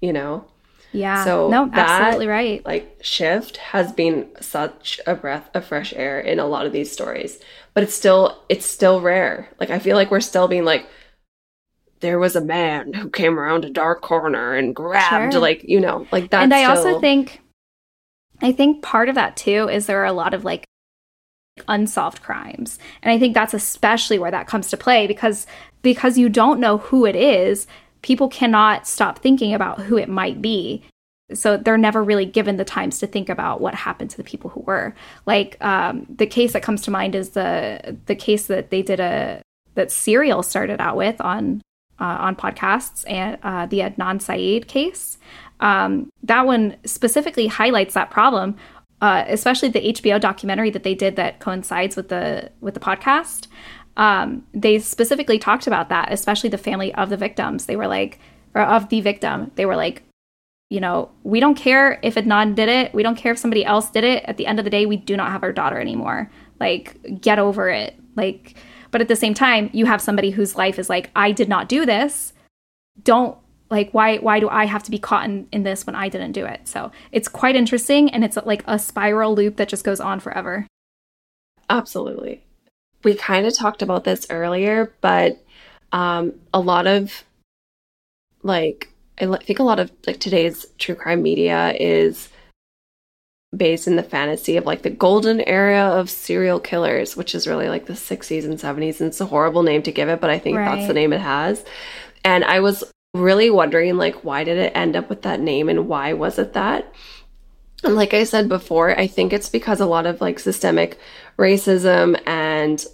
Yeah. So no, absolutely right. Shift has been such a breath of fresh air in a lot of these stories, but it's still rare. I feel we're still being there was a man who came around a dark corner and grabbed, sure. That's. And I also think part of that too is there are a lot of unsolved crimes, and I think that's especially where that comes to play because you don't know who it is. People cannot stop thinking about who it might be. So they're never really given the times to think about what happened to the people who were. The case that comes to mind is the case that they did that Serial started out with on podcasts, and the Adnan Syed case. That one specifically highlights that problem, especially the HBO documentary that they did that coincides with the podcast. They specifically talked about that, especially the family of the victims. They were we don't care if Adnan did it. We don't care if somebody else did it. At the end of the day, we do not have our daughter anymore. Get over it. But at the same time, you have somebody whose life is I did not do this. Don't why do I have to be caught in this when I didn't do it? So it's quite interesting. And it's a spiral loop that just goes on forever. Absolutely. We kind of talked about this earlier, but a lot of, I think a lot of, today's true crime media is based in the fantasy of, the golden era of serial killers, which is really, the 60s and 70s, and it's a horrible name to give it, but I think Right. That's the name it has. And I was really wondering, why did it end up with that name, and why was it that? And like I said before, I think it's because a lot of systemic racism and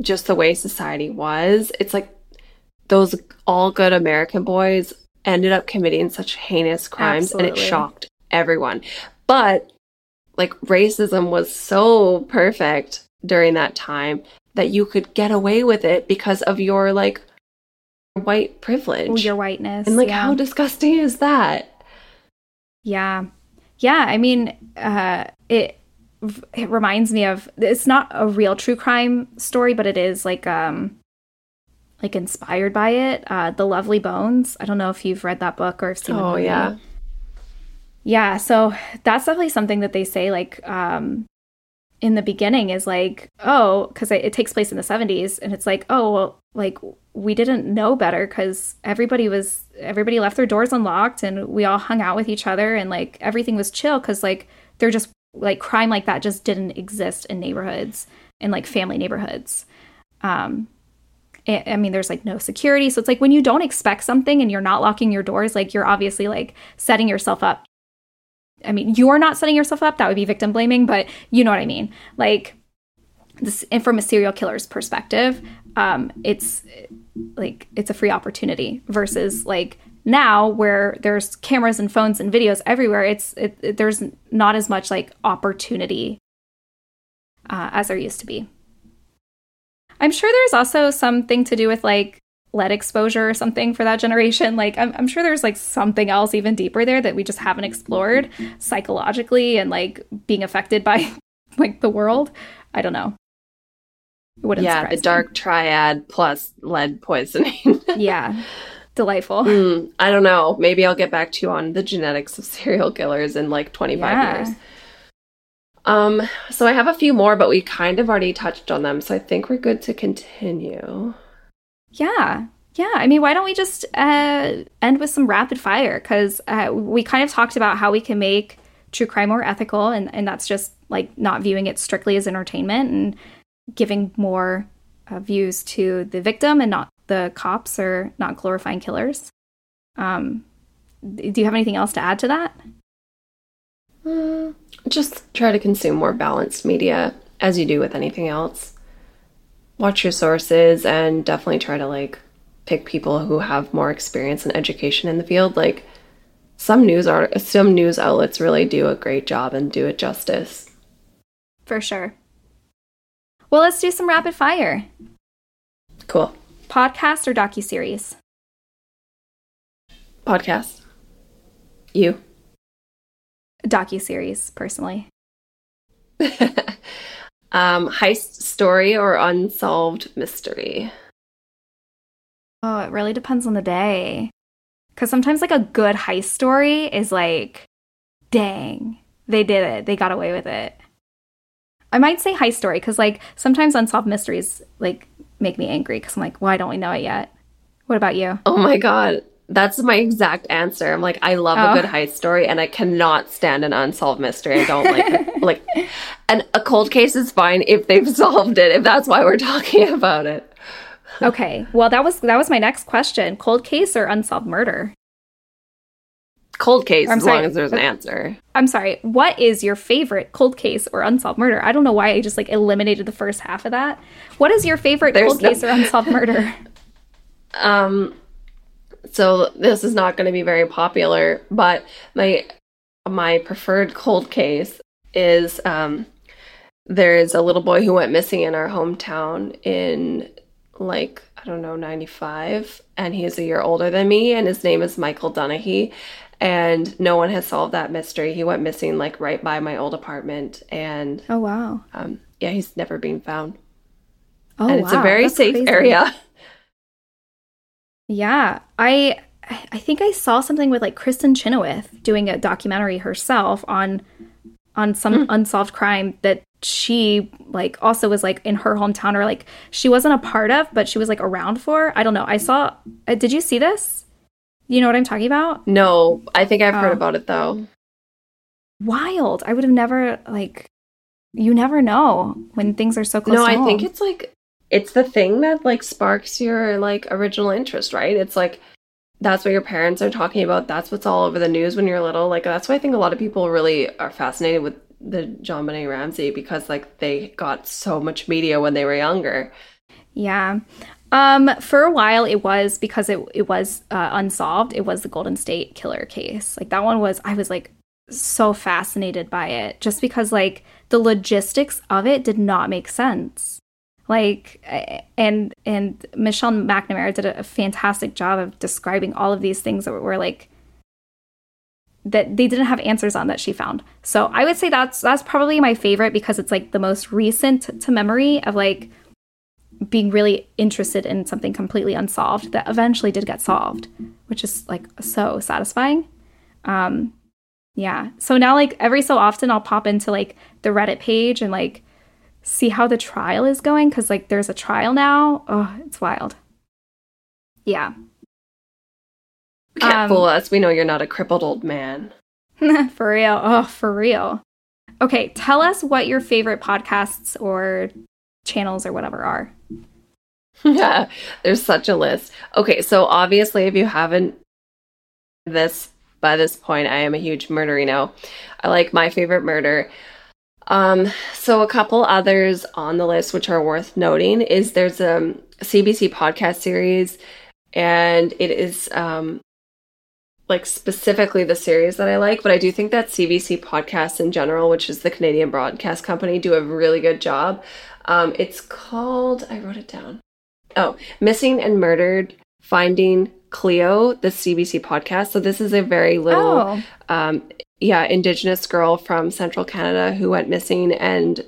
just the way society was, it's those all good American boys ended up committing such heinous crimes. Absolutely. And it shocked everyone. But racism was so perfect during that time that you could get away with it because of your white privilege. Oh, your whiteness. And yeah. How disgusting is that? Yeah. Yeah, I mean, it reminds me of, it's not a real true crime story, but it is inspired by it. The Lovely Bones. I don't know if you've read that book or have seen it. Oh yeah, yeah. So that's definitely something that they say in the beginning is because it takes place in the 70s, and it's we didn't know better because everybody left their doors unlocked, and we all hung out with each other, and everything was chill because they're just crime like that just didn't exist in neighborhoods and family neighborhoods. I mean, there's no security, so it's when you don't expect something and you're not locking your doors, you're obviously setting yourself up. I mean, you're not setting yourself up. That would be victim blaming, but you know what I mean. This, and from a serial killer's perspective, it's a free opportunity versus now where there's cameras and phones and videos everywhere. There's not as much opportunity as there used to be. I'm sure there's also something to do with lead exposure or something for that generation. I'm sure there's something else even deeper there that we just haven't explored psychologically and being affected by the world. I don't know. It wouldn't surprise me. The dark triad plus lead poisoning. Yeah. delightful. I don't know. Maybe I'll get back to you on the genetics of serial killers in like 25 years. So I have a few more, but we kind of already touched on them. So I think we're good to continue. Yeah. Yeah. I mean, why don't we just end with some rapid fire? Because we kind of talked about how we can make true crime more ethical. And that's just like not viewing it strictly as entertainment and giving more views to the victim and not the cops, or not glorifying killers. Do you have anything else to add to that? Just try to consume more balanced media, as you do with anything else. Watch your sources, and definitely try to like pick people who have more experience and education in the field. Like some news outlets really do a great job and do it justice. For sure. Well, let's do some rapid fire. Cool. Podcast or docuseries? Podcast. You? Docuseries, personally. Heist story or unsolved mystery? Oh, it really depends on the day. Because sometimes, like, a good heist story is like, dang, they did it. They got away with it. I might say heist story because, like, sometimes unsolved mysteries, like, make me angry because I'm like, why don't we know it yet? What about you? Oh, my God. That's my exact answer. I'm like, I love a good heist story, and I cannot stand an unsolved mystery. I don't like it. Like, and a cold case is fine if they've solved it, if that's why we're talking about it. Okay. Well, that was my next question. Cold case or unsolved murder? Cold case, as long as there's an answer. I'm sorry. What is your favorite cold case or unsolved murder? I don't know why I just like eliminated the first half of that. What is your favorite cold case or unsolved murder? So this is not going to be very popular, but my preferred cold case is there's a little boy who went missing in our hometown in, like, I don't know, 95, and he's a year older than me, and his name is Michael Donaghy, and no one has solved that mystery. He went missing, like, right by my old apartment, and... Oh, wow. Yeah, he's never been found. Oh, wow. And it's a very safe area. Yeah, I think I saw something with like Kristen Chenoweth doing a documentary herself on some unsolved crime that she like also was like in her hometown, or like she wasn't a part of, but she was like around for. I don't know. I saw. Did you see this? You know what I'm talking about? No, I think I've heard about it though. Wild. I would have never like. You never know when things are so close. No, to home. I think it's like. It's the thing that, like, sparks your, like, original interest, right? It's, like, that's what your parents are talking about. That's what's all over the news when you're little. Like, that's why I think a lot of people really are fascinated with the JonBenét Ramsey, because, like, they got so much media when they were younger. Yeah. For a while, it was, because it was unsolved, it was the Golden State Killer case. Like, that one was, I was, like, so fascinated by it. Just because, like, the logistics of it did not make sense. Like, and Michelle McNamara did a fantastic job of describing all of these things that were like, that they didn't have answers on that she found. So I would say that's probably my favorite, because it's like the most recent to memory of like being really interested in something completely unsolved that eventually did get solved, which is like so satisfying. Yeah. So now like every so often I'll pop into like the Reddit page and like, see how the trial is going, because like there's a trial now. Oh, it's wild. Yeah. You can't fool us. We know you're not a crippled old man. For real. Oh, for real. Okay, tell us what your favorite podcasts or channels or whatever are. Yeah, there's such a list. Okay, so obviously if you haven't this by this point, I am a huge murderino. I like My Favorite Murder. So a couple others on the list, which are worth noting, is there's a CBC podcast series, and it is, like specifically the series that I like, but I do think that CBC podcasts in general, which is the Canadian Broadcast Company, do a really good job. It's called, I wrote it down. Oh, Missing and Murdered, Finding Cleo, the CBC podcast. So this is a very little, Indigenous girl from Central Canada who went missing, and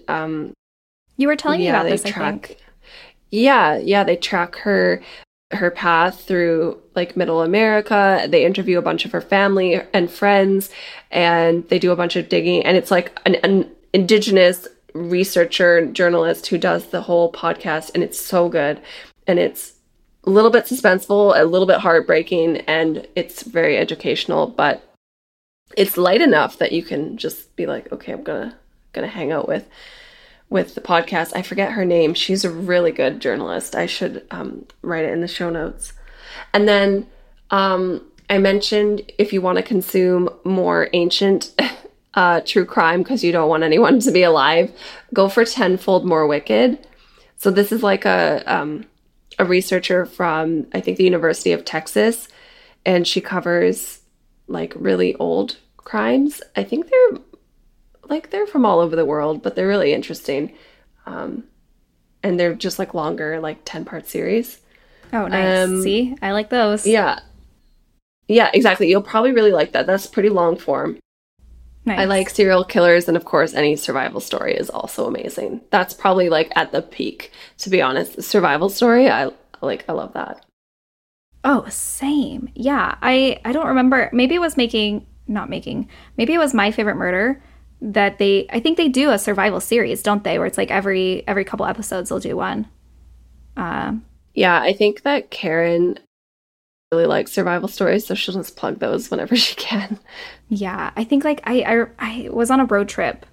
you were telling me about this, I think. Yeah, they track her her path through like middle America. They interview a bunch of her family and friends, and they do a bunch of digging. And it's like an indigenous researcher, journalist who does the whole podcast, and it's so good. And it's a little bit suspenseful, a little bit heartbreaking, and it's very educational, but it's light enough that you can just be like, okay, I'm gonna hang out with the podcast. I forget her name. She's a really good journalist. I should write it in the show notes. And then I mentioned if you want to consume more ancient true crime because you don't want anyone to be alive, go for Tenfold More Wicked. So this is like a researcher from, I think, the University of Texas, and she covers like really old crimes. I think they're from all over the world, but they're really interesting. And they're just like longer, like 10-part series. Oh, nice. See, I like those. Yeah. Yeah, exactly. You'll probably really like that. That's pretty long form. Nice. I like serial killers, and of course, any survival story is also amazing. That's probably like at the peak, to be honest. The survival story, I love that. Oh, same. Yeah. I don't remember. Maybe it was maybe it was My Favorite Murder that I think they do a survival series, don't they? Where it's like every couple episodes they'll do one. Yeah, I think that Karen really likes survival stories, so she'll just plug those whenever she can. Yeah, I think like I was on a road trip.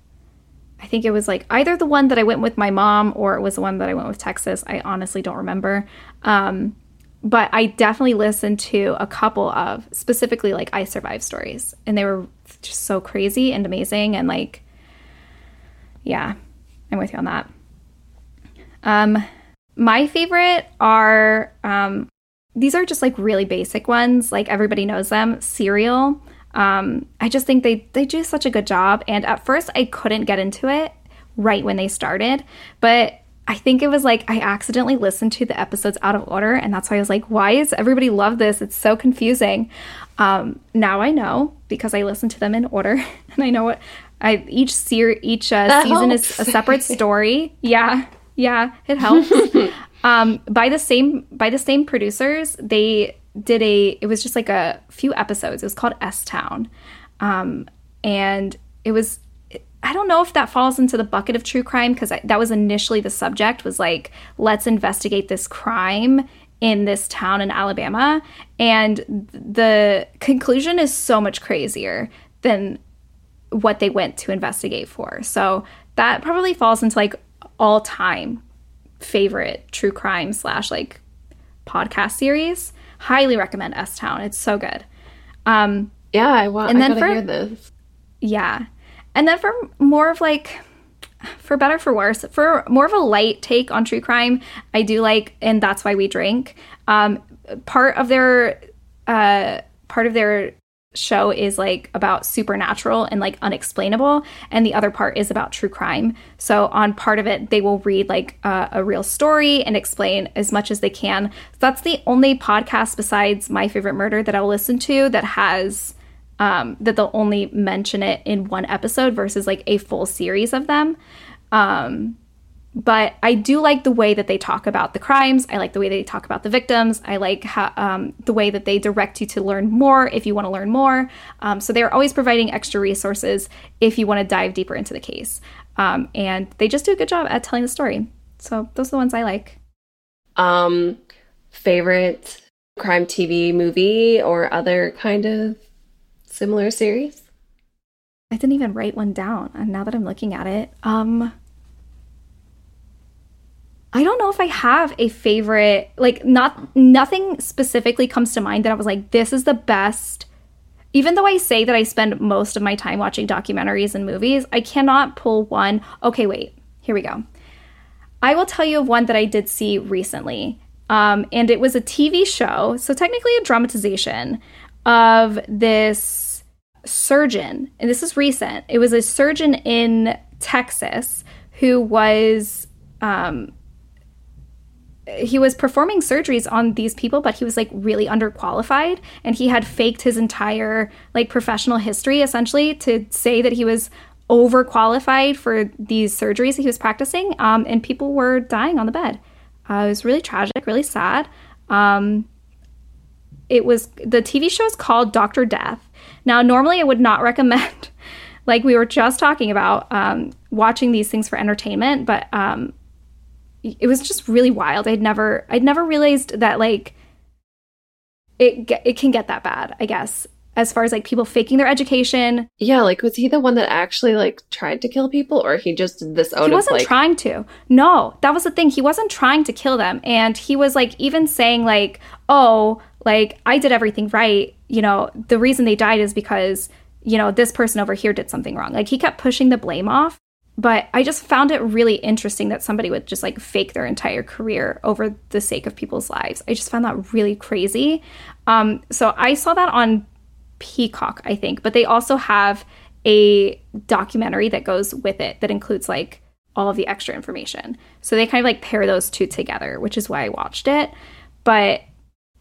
I think it was like either the one that I went with my mom or it was the one that I went with Texas. I honestly don't remember. But I definitely listened to a couple of specifically like I Survived stories, and they were just so crazy and amazing. And like, yeah, I'm with you on that. My favorite are, these are just like really basic ones. Like everybody knows them. Serial. I just think they do such a good job. And at first I couldn't get into it right when they started, but I think it was like I accidentally listened to the episodes out of order, and that's why I was like, why does everybody love this? It's so confusing. Now I know because I listened to them in order, and I know what each season is a separate story. Yeah, it helps. By the same producers, they did it was just like a few episodes. It was called S-Town. And it was, I don't know if that falls into the bucket of true crime, because that was initially the subject, was like, let's investigate this crime in this town in Alabama. And the conclusion is so much crazier than what they went to investigate for. So that probably falls into like all-time favorite true crime / like podcast series. Highly recommend S-Town. It's so good. Yeah, I gotta hear this. Yeah. And then for more of like, for better, for worse, for more of a light take on true crime, I do like, and that's why we drink. Part of their show is like about supernatural and like unexplainable, and the other part is about true crime. So on part of it, they will read like a real story and explain as much as they can. So that's the only podcast besides My Favorite Murder that I'll listen to that has... that they'll only mention it in one episode versus like a full series of them. But I do like the way that they talk about the crimes. I like the way they talk about the victims. I like how, the way that they direct you to learn more if you want to learn more. So they're always providing extra resources if you want to dive deeper into the case. And they just do a good job at telling the story. So those are the ones I like. Favorite crime TV movie or other kind of similar series? I didn't even write one down, and now that I'm looking at it, I don't know if I have a favorite. Like, nothing specifically comes to mind that I was like, this is the best. Even though I say that I spend most of my time watching documentaries and movies, I cannot pull one. Okay, wait, here we go. I will tell you of one that I did see recently, and it was a TV show, so technically a dramatization of this surgeon, and this is recent. It was a surgeon in Texas who was he was performing surgeries on these people, but he was like really underqualified, and he had faked his entire like professional history essentially to say that he was overqualified for these surgeries that he was practicing, and people were dying on the bed. It was really tragic, really sad. It was, the TV show is called Dr. Death. Now, normally I would not recommend, like we were just talking about, watching these things for entertainment, but it was just really wild. I'd never realized that, like, it can get that bad, I guess, as far as, like, people faking their education. Yeah, like, was he the one that actually, like, tried to kill people, or he just did this out of, like... He wasn't trying to. No, that was the thing. He wasn't trying to kill them, and he was, like, even saying, like, oh, like, I did everything right. You know, the reason they died is because, you know, this person over here did something wrong. Like, he kept pushing the blame off. But I just found it really interesting that somebody would just, like, fake their entire career over the sake of people's lives. I just found that really crazy. So I saw that on Peacock, I think. But they also have a documentary that goes with it that includes, like, all of the extra information. So they kind of, like, pair those two together, which is why I watched it. But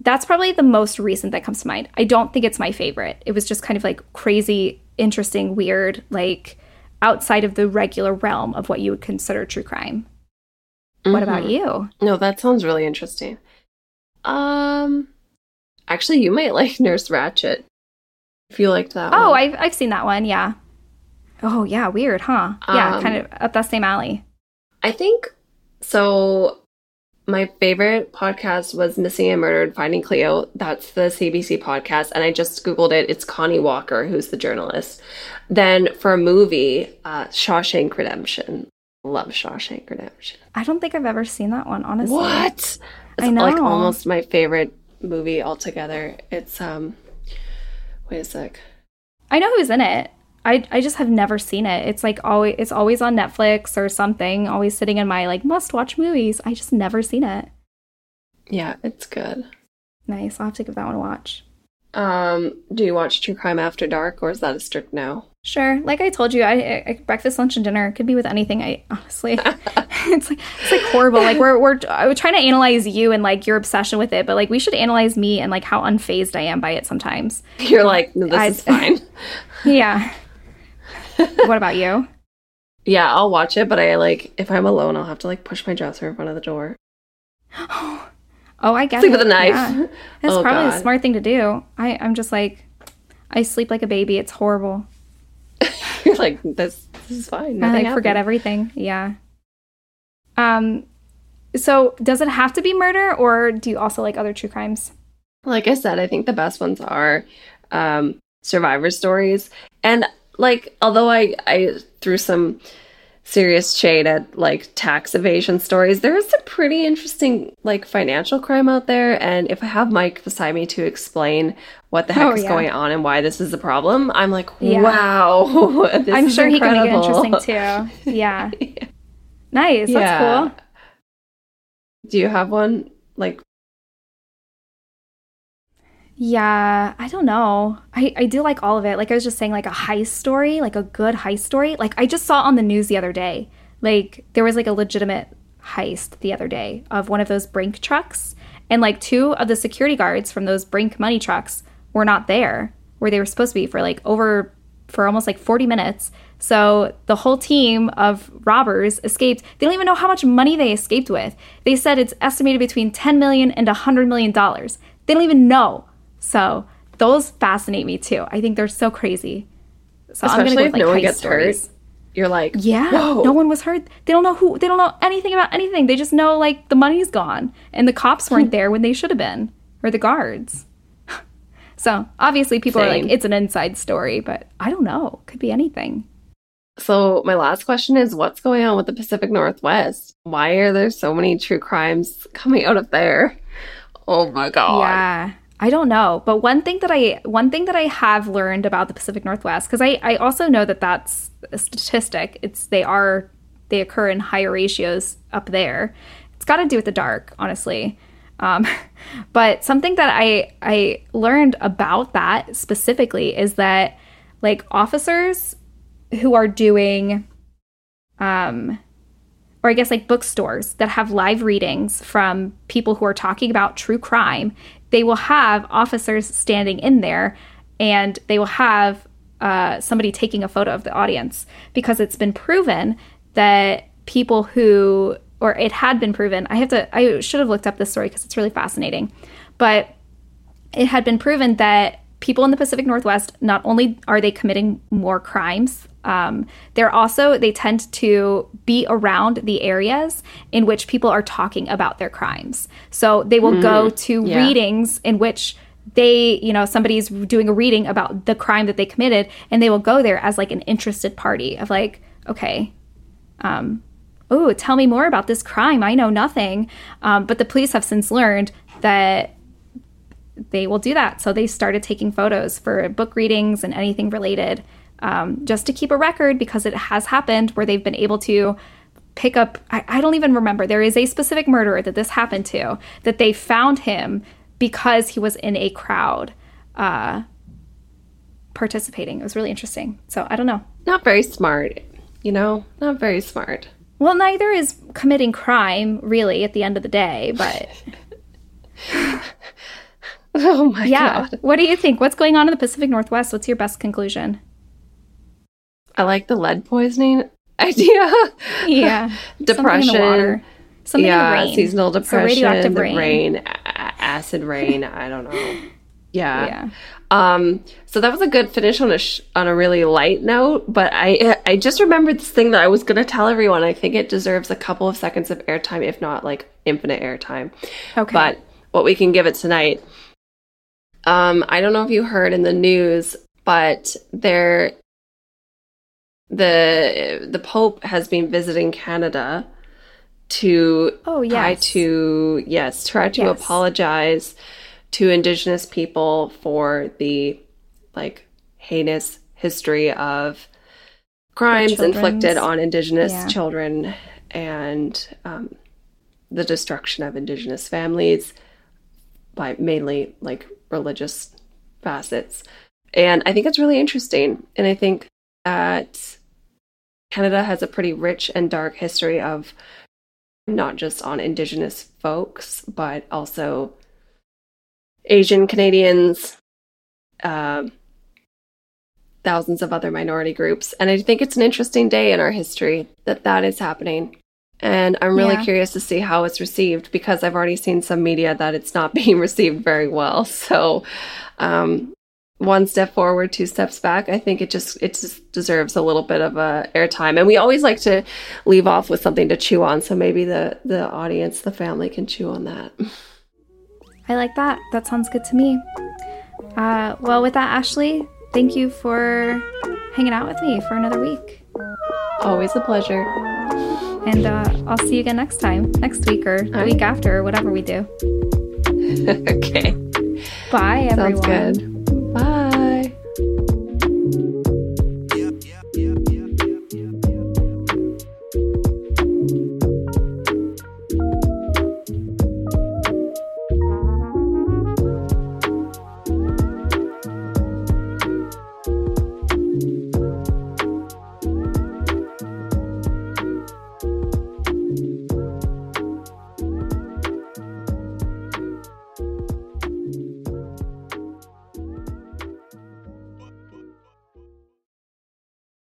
that's probably the most recent that comes to mind. I don't think it's my favorite. It was just kind of, like, crazy, interesting, weird, like... outside of the regular realm of what you would consider true crime. Mm-hmm. What about you? No, that sounds really interesting. Actually, you might like Nurse Ratched, if you liked that one. Oh, I've seen that one, yeah. Oh, yeah, weird, huh? Yeah, kind of up that same alley. I think, so my favorite podcast was Missing and Murdered, Finding Cleo. That's the CBC podcast, and I just Googled it. It's Connie Walker, who's the journalist. Then for a movie, Shawshank Redemption. Love Shawshank Redemption. I don't think I've ever seen that one, honestly. What? It's, I know, like, almost my favorite movie altogether. It's, wait a sec. I know who's in it. I just have never seen it. It's, like, always, it's always on Netflix or something, always sitting in my, like, must-watch movies. I just never seen it. Yeah, it's good. Nice. I'll have to give that one a watch. Do you watch True Crime After Dark, or is that a strict no? Sure. Like I told you, I breakfast, lunch, and dinner could be with anything. I honestly, it's like horrible. Like we're trying to analyze you and, like, your obsession with it, but, like, we should analyze me and, like, how unfazed I am by it sometimes. You're like, no, this is fine. Yeah. What about you? Yeah, I'll watch it, but I, like, if I'm alone, I'll have to, like, push my dresser in front of the door. Oh, I get sleep it. Sleep with a knife. Yeah. That's probably God. A smart thing to do. I'm just like, I sleep like a baby. It's horrible. You're like, this is fine. I, like, forget everything. Yeah. So does it have to be murder, or do you also like other true crimes? Like I said, I think the best ones are survivor stories. And, like, although I threw some serious shade at, like, tax evasion stories, there is a pretty interesting, like, financial crime out there. And if I have Mike beside me to explain what the heck is going on and why this is a problem, I'm like, wow, this I'm is sure incredible. He can make it interesting too. Yeah. Yeah. Nice. Yeah. That's cool. Do you have one? Like, yeah, I don't know. I do like all of it. Like I was just saying, like a heist story, like a good heist story. Like I just saw on the news the other day, like there was like a legitimate heist the other day of one of those Brink trucks. And like two of the security guards from those Brink money trucks were not there where they were supposed to be for like over, for almost like 40 minutes. So the whole team of robbers escaped. They don't even know how much money they escaped with. They said it's estimated between $10 million and $100 million. They don't even know. So those fascinate me too. I think they're so crazy. So especially if no one gets hurt. You're like, yeah, whoa. No one was hurt. They don't know anything about anything. They just know like the money's gone and the cops weren't there when they should have been, or the guards. So obviously people are like, it's an inside story, but I don't know. Could be anything. So my last question is, what's going on with the Pacific Northwest? Why are there so many true crimes coming out of there? Oh my God. Yeah. I don't know, but one thing that I have learned about the Pacific Northwest, because I also know that that's a statistic. They occur in higher ratios up there. It's got to do with the dark, honestly. But something that I learned about that specifically is that like officers who are doing, or I guess like bookstores that have live readings from people who are talking about true crime. They will have officers standing in there and they will have somebody taking a photo of the audience because it's been proven that people who or it had been proven. I should have looked up this story because it's really fascinating. But it had been proven that people in the Pacific Northwest, not only are they committing more crimes, they tend to be around the areas in which people are talking about their crimes. So they will go to readings in which they, somebody's doing a reading about the crime that they committed, and they will go there as like an interested party of like, okay, tell me more about this crime. I know nothing. But the police have since learned that they will do that. So they started taking photos for book readings and anything related, just to keep a record, because it has happened where they've been able to pick up, I don't even remember, there is a specific murderer that this happened to, that they found him because he was in a crowd participating. It was really interesting. So I don't know. Not very smart, not very smart. Well, neither is committing crime, really, at the end of the day, but... Oh, my God. What do you think? What's going on in the Pacific Northwest? What's your best conclusion? I like the lead poisoning idea. Yeah. Depression. Something in the water. Something in the rain. Seasonal depression. So radioactive rain. Acid rain. I don't know. Yeah. So that was a good finish on a really light note. But I just remembered this thing that I was going to tell everyone. I think it deserves a couple of seconds of airtime, if not like infinite airtime. Okay. But what we can give it tonight. I don't know if you heard in the news, but the Pope has been visiting Canada to try to apologize to Indigenous people for the heinous history of crimes inflicted on Indigenous children and the destruction of Indigenous families by mainly religious facets. And I think it's really interesting. And I think that Canada has a pretty rich and dark history of not just on Indigenous folks, but also Asian Canadians, thousands of other minority groups. And I think it's an interesting day in our history that is happening. And I'm really curious to see how it's received, because I've already seen some media that it's not being received very well. So one step forward, two steps back. I think it just deserves a little bit of airtime. And we always like to leave off with something to chew on. So maybe the audience, the family can chew on that. I like that. That sounds good to me. Well, with that, Ashley, thank you for hanging out with me for another week. Always a pleasure. And I'll see you again next week, or the week after, or whatever we do. Okay. Bye, everyone. Sounds good.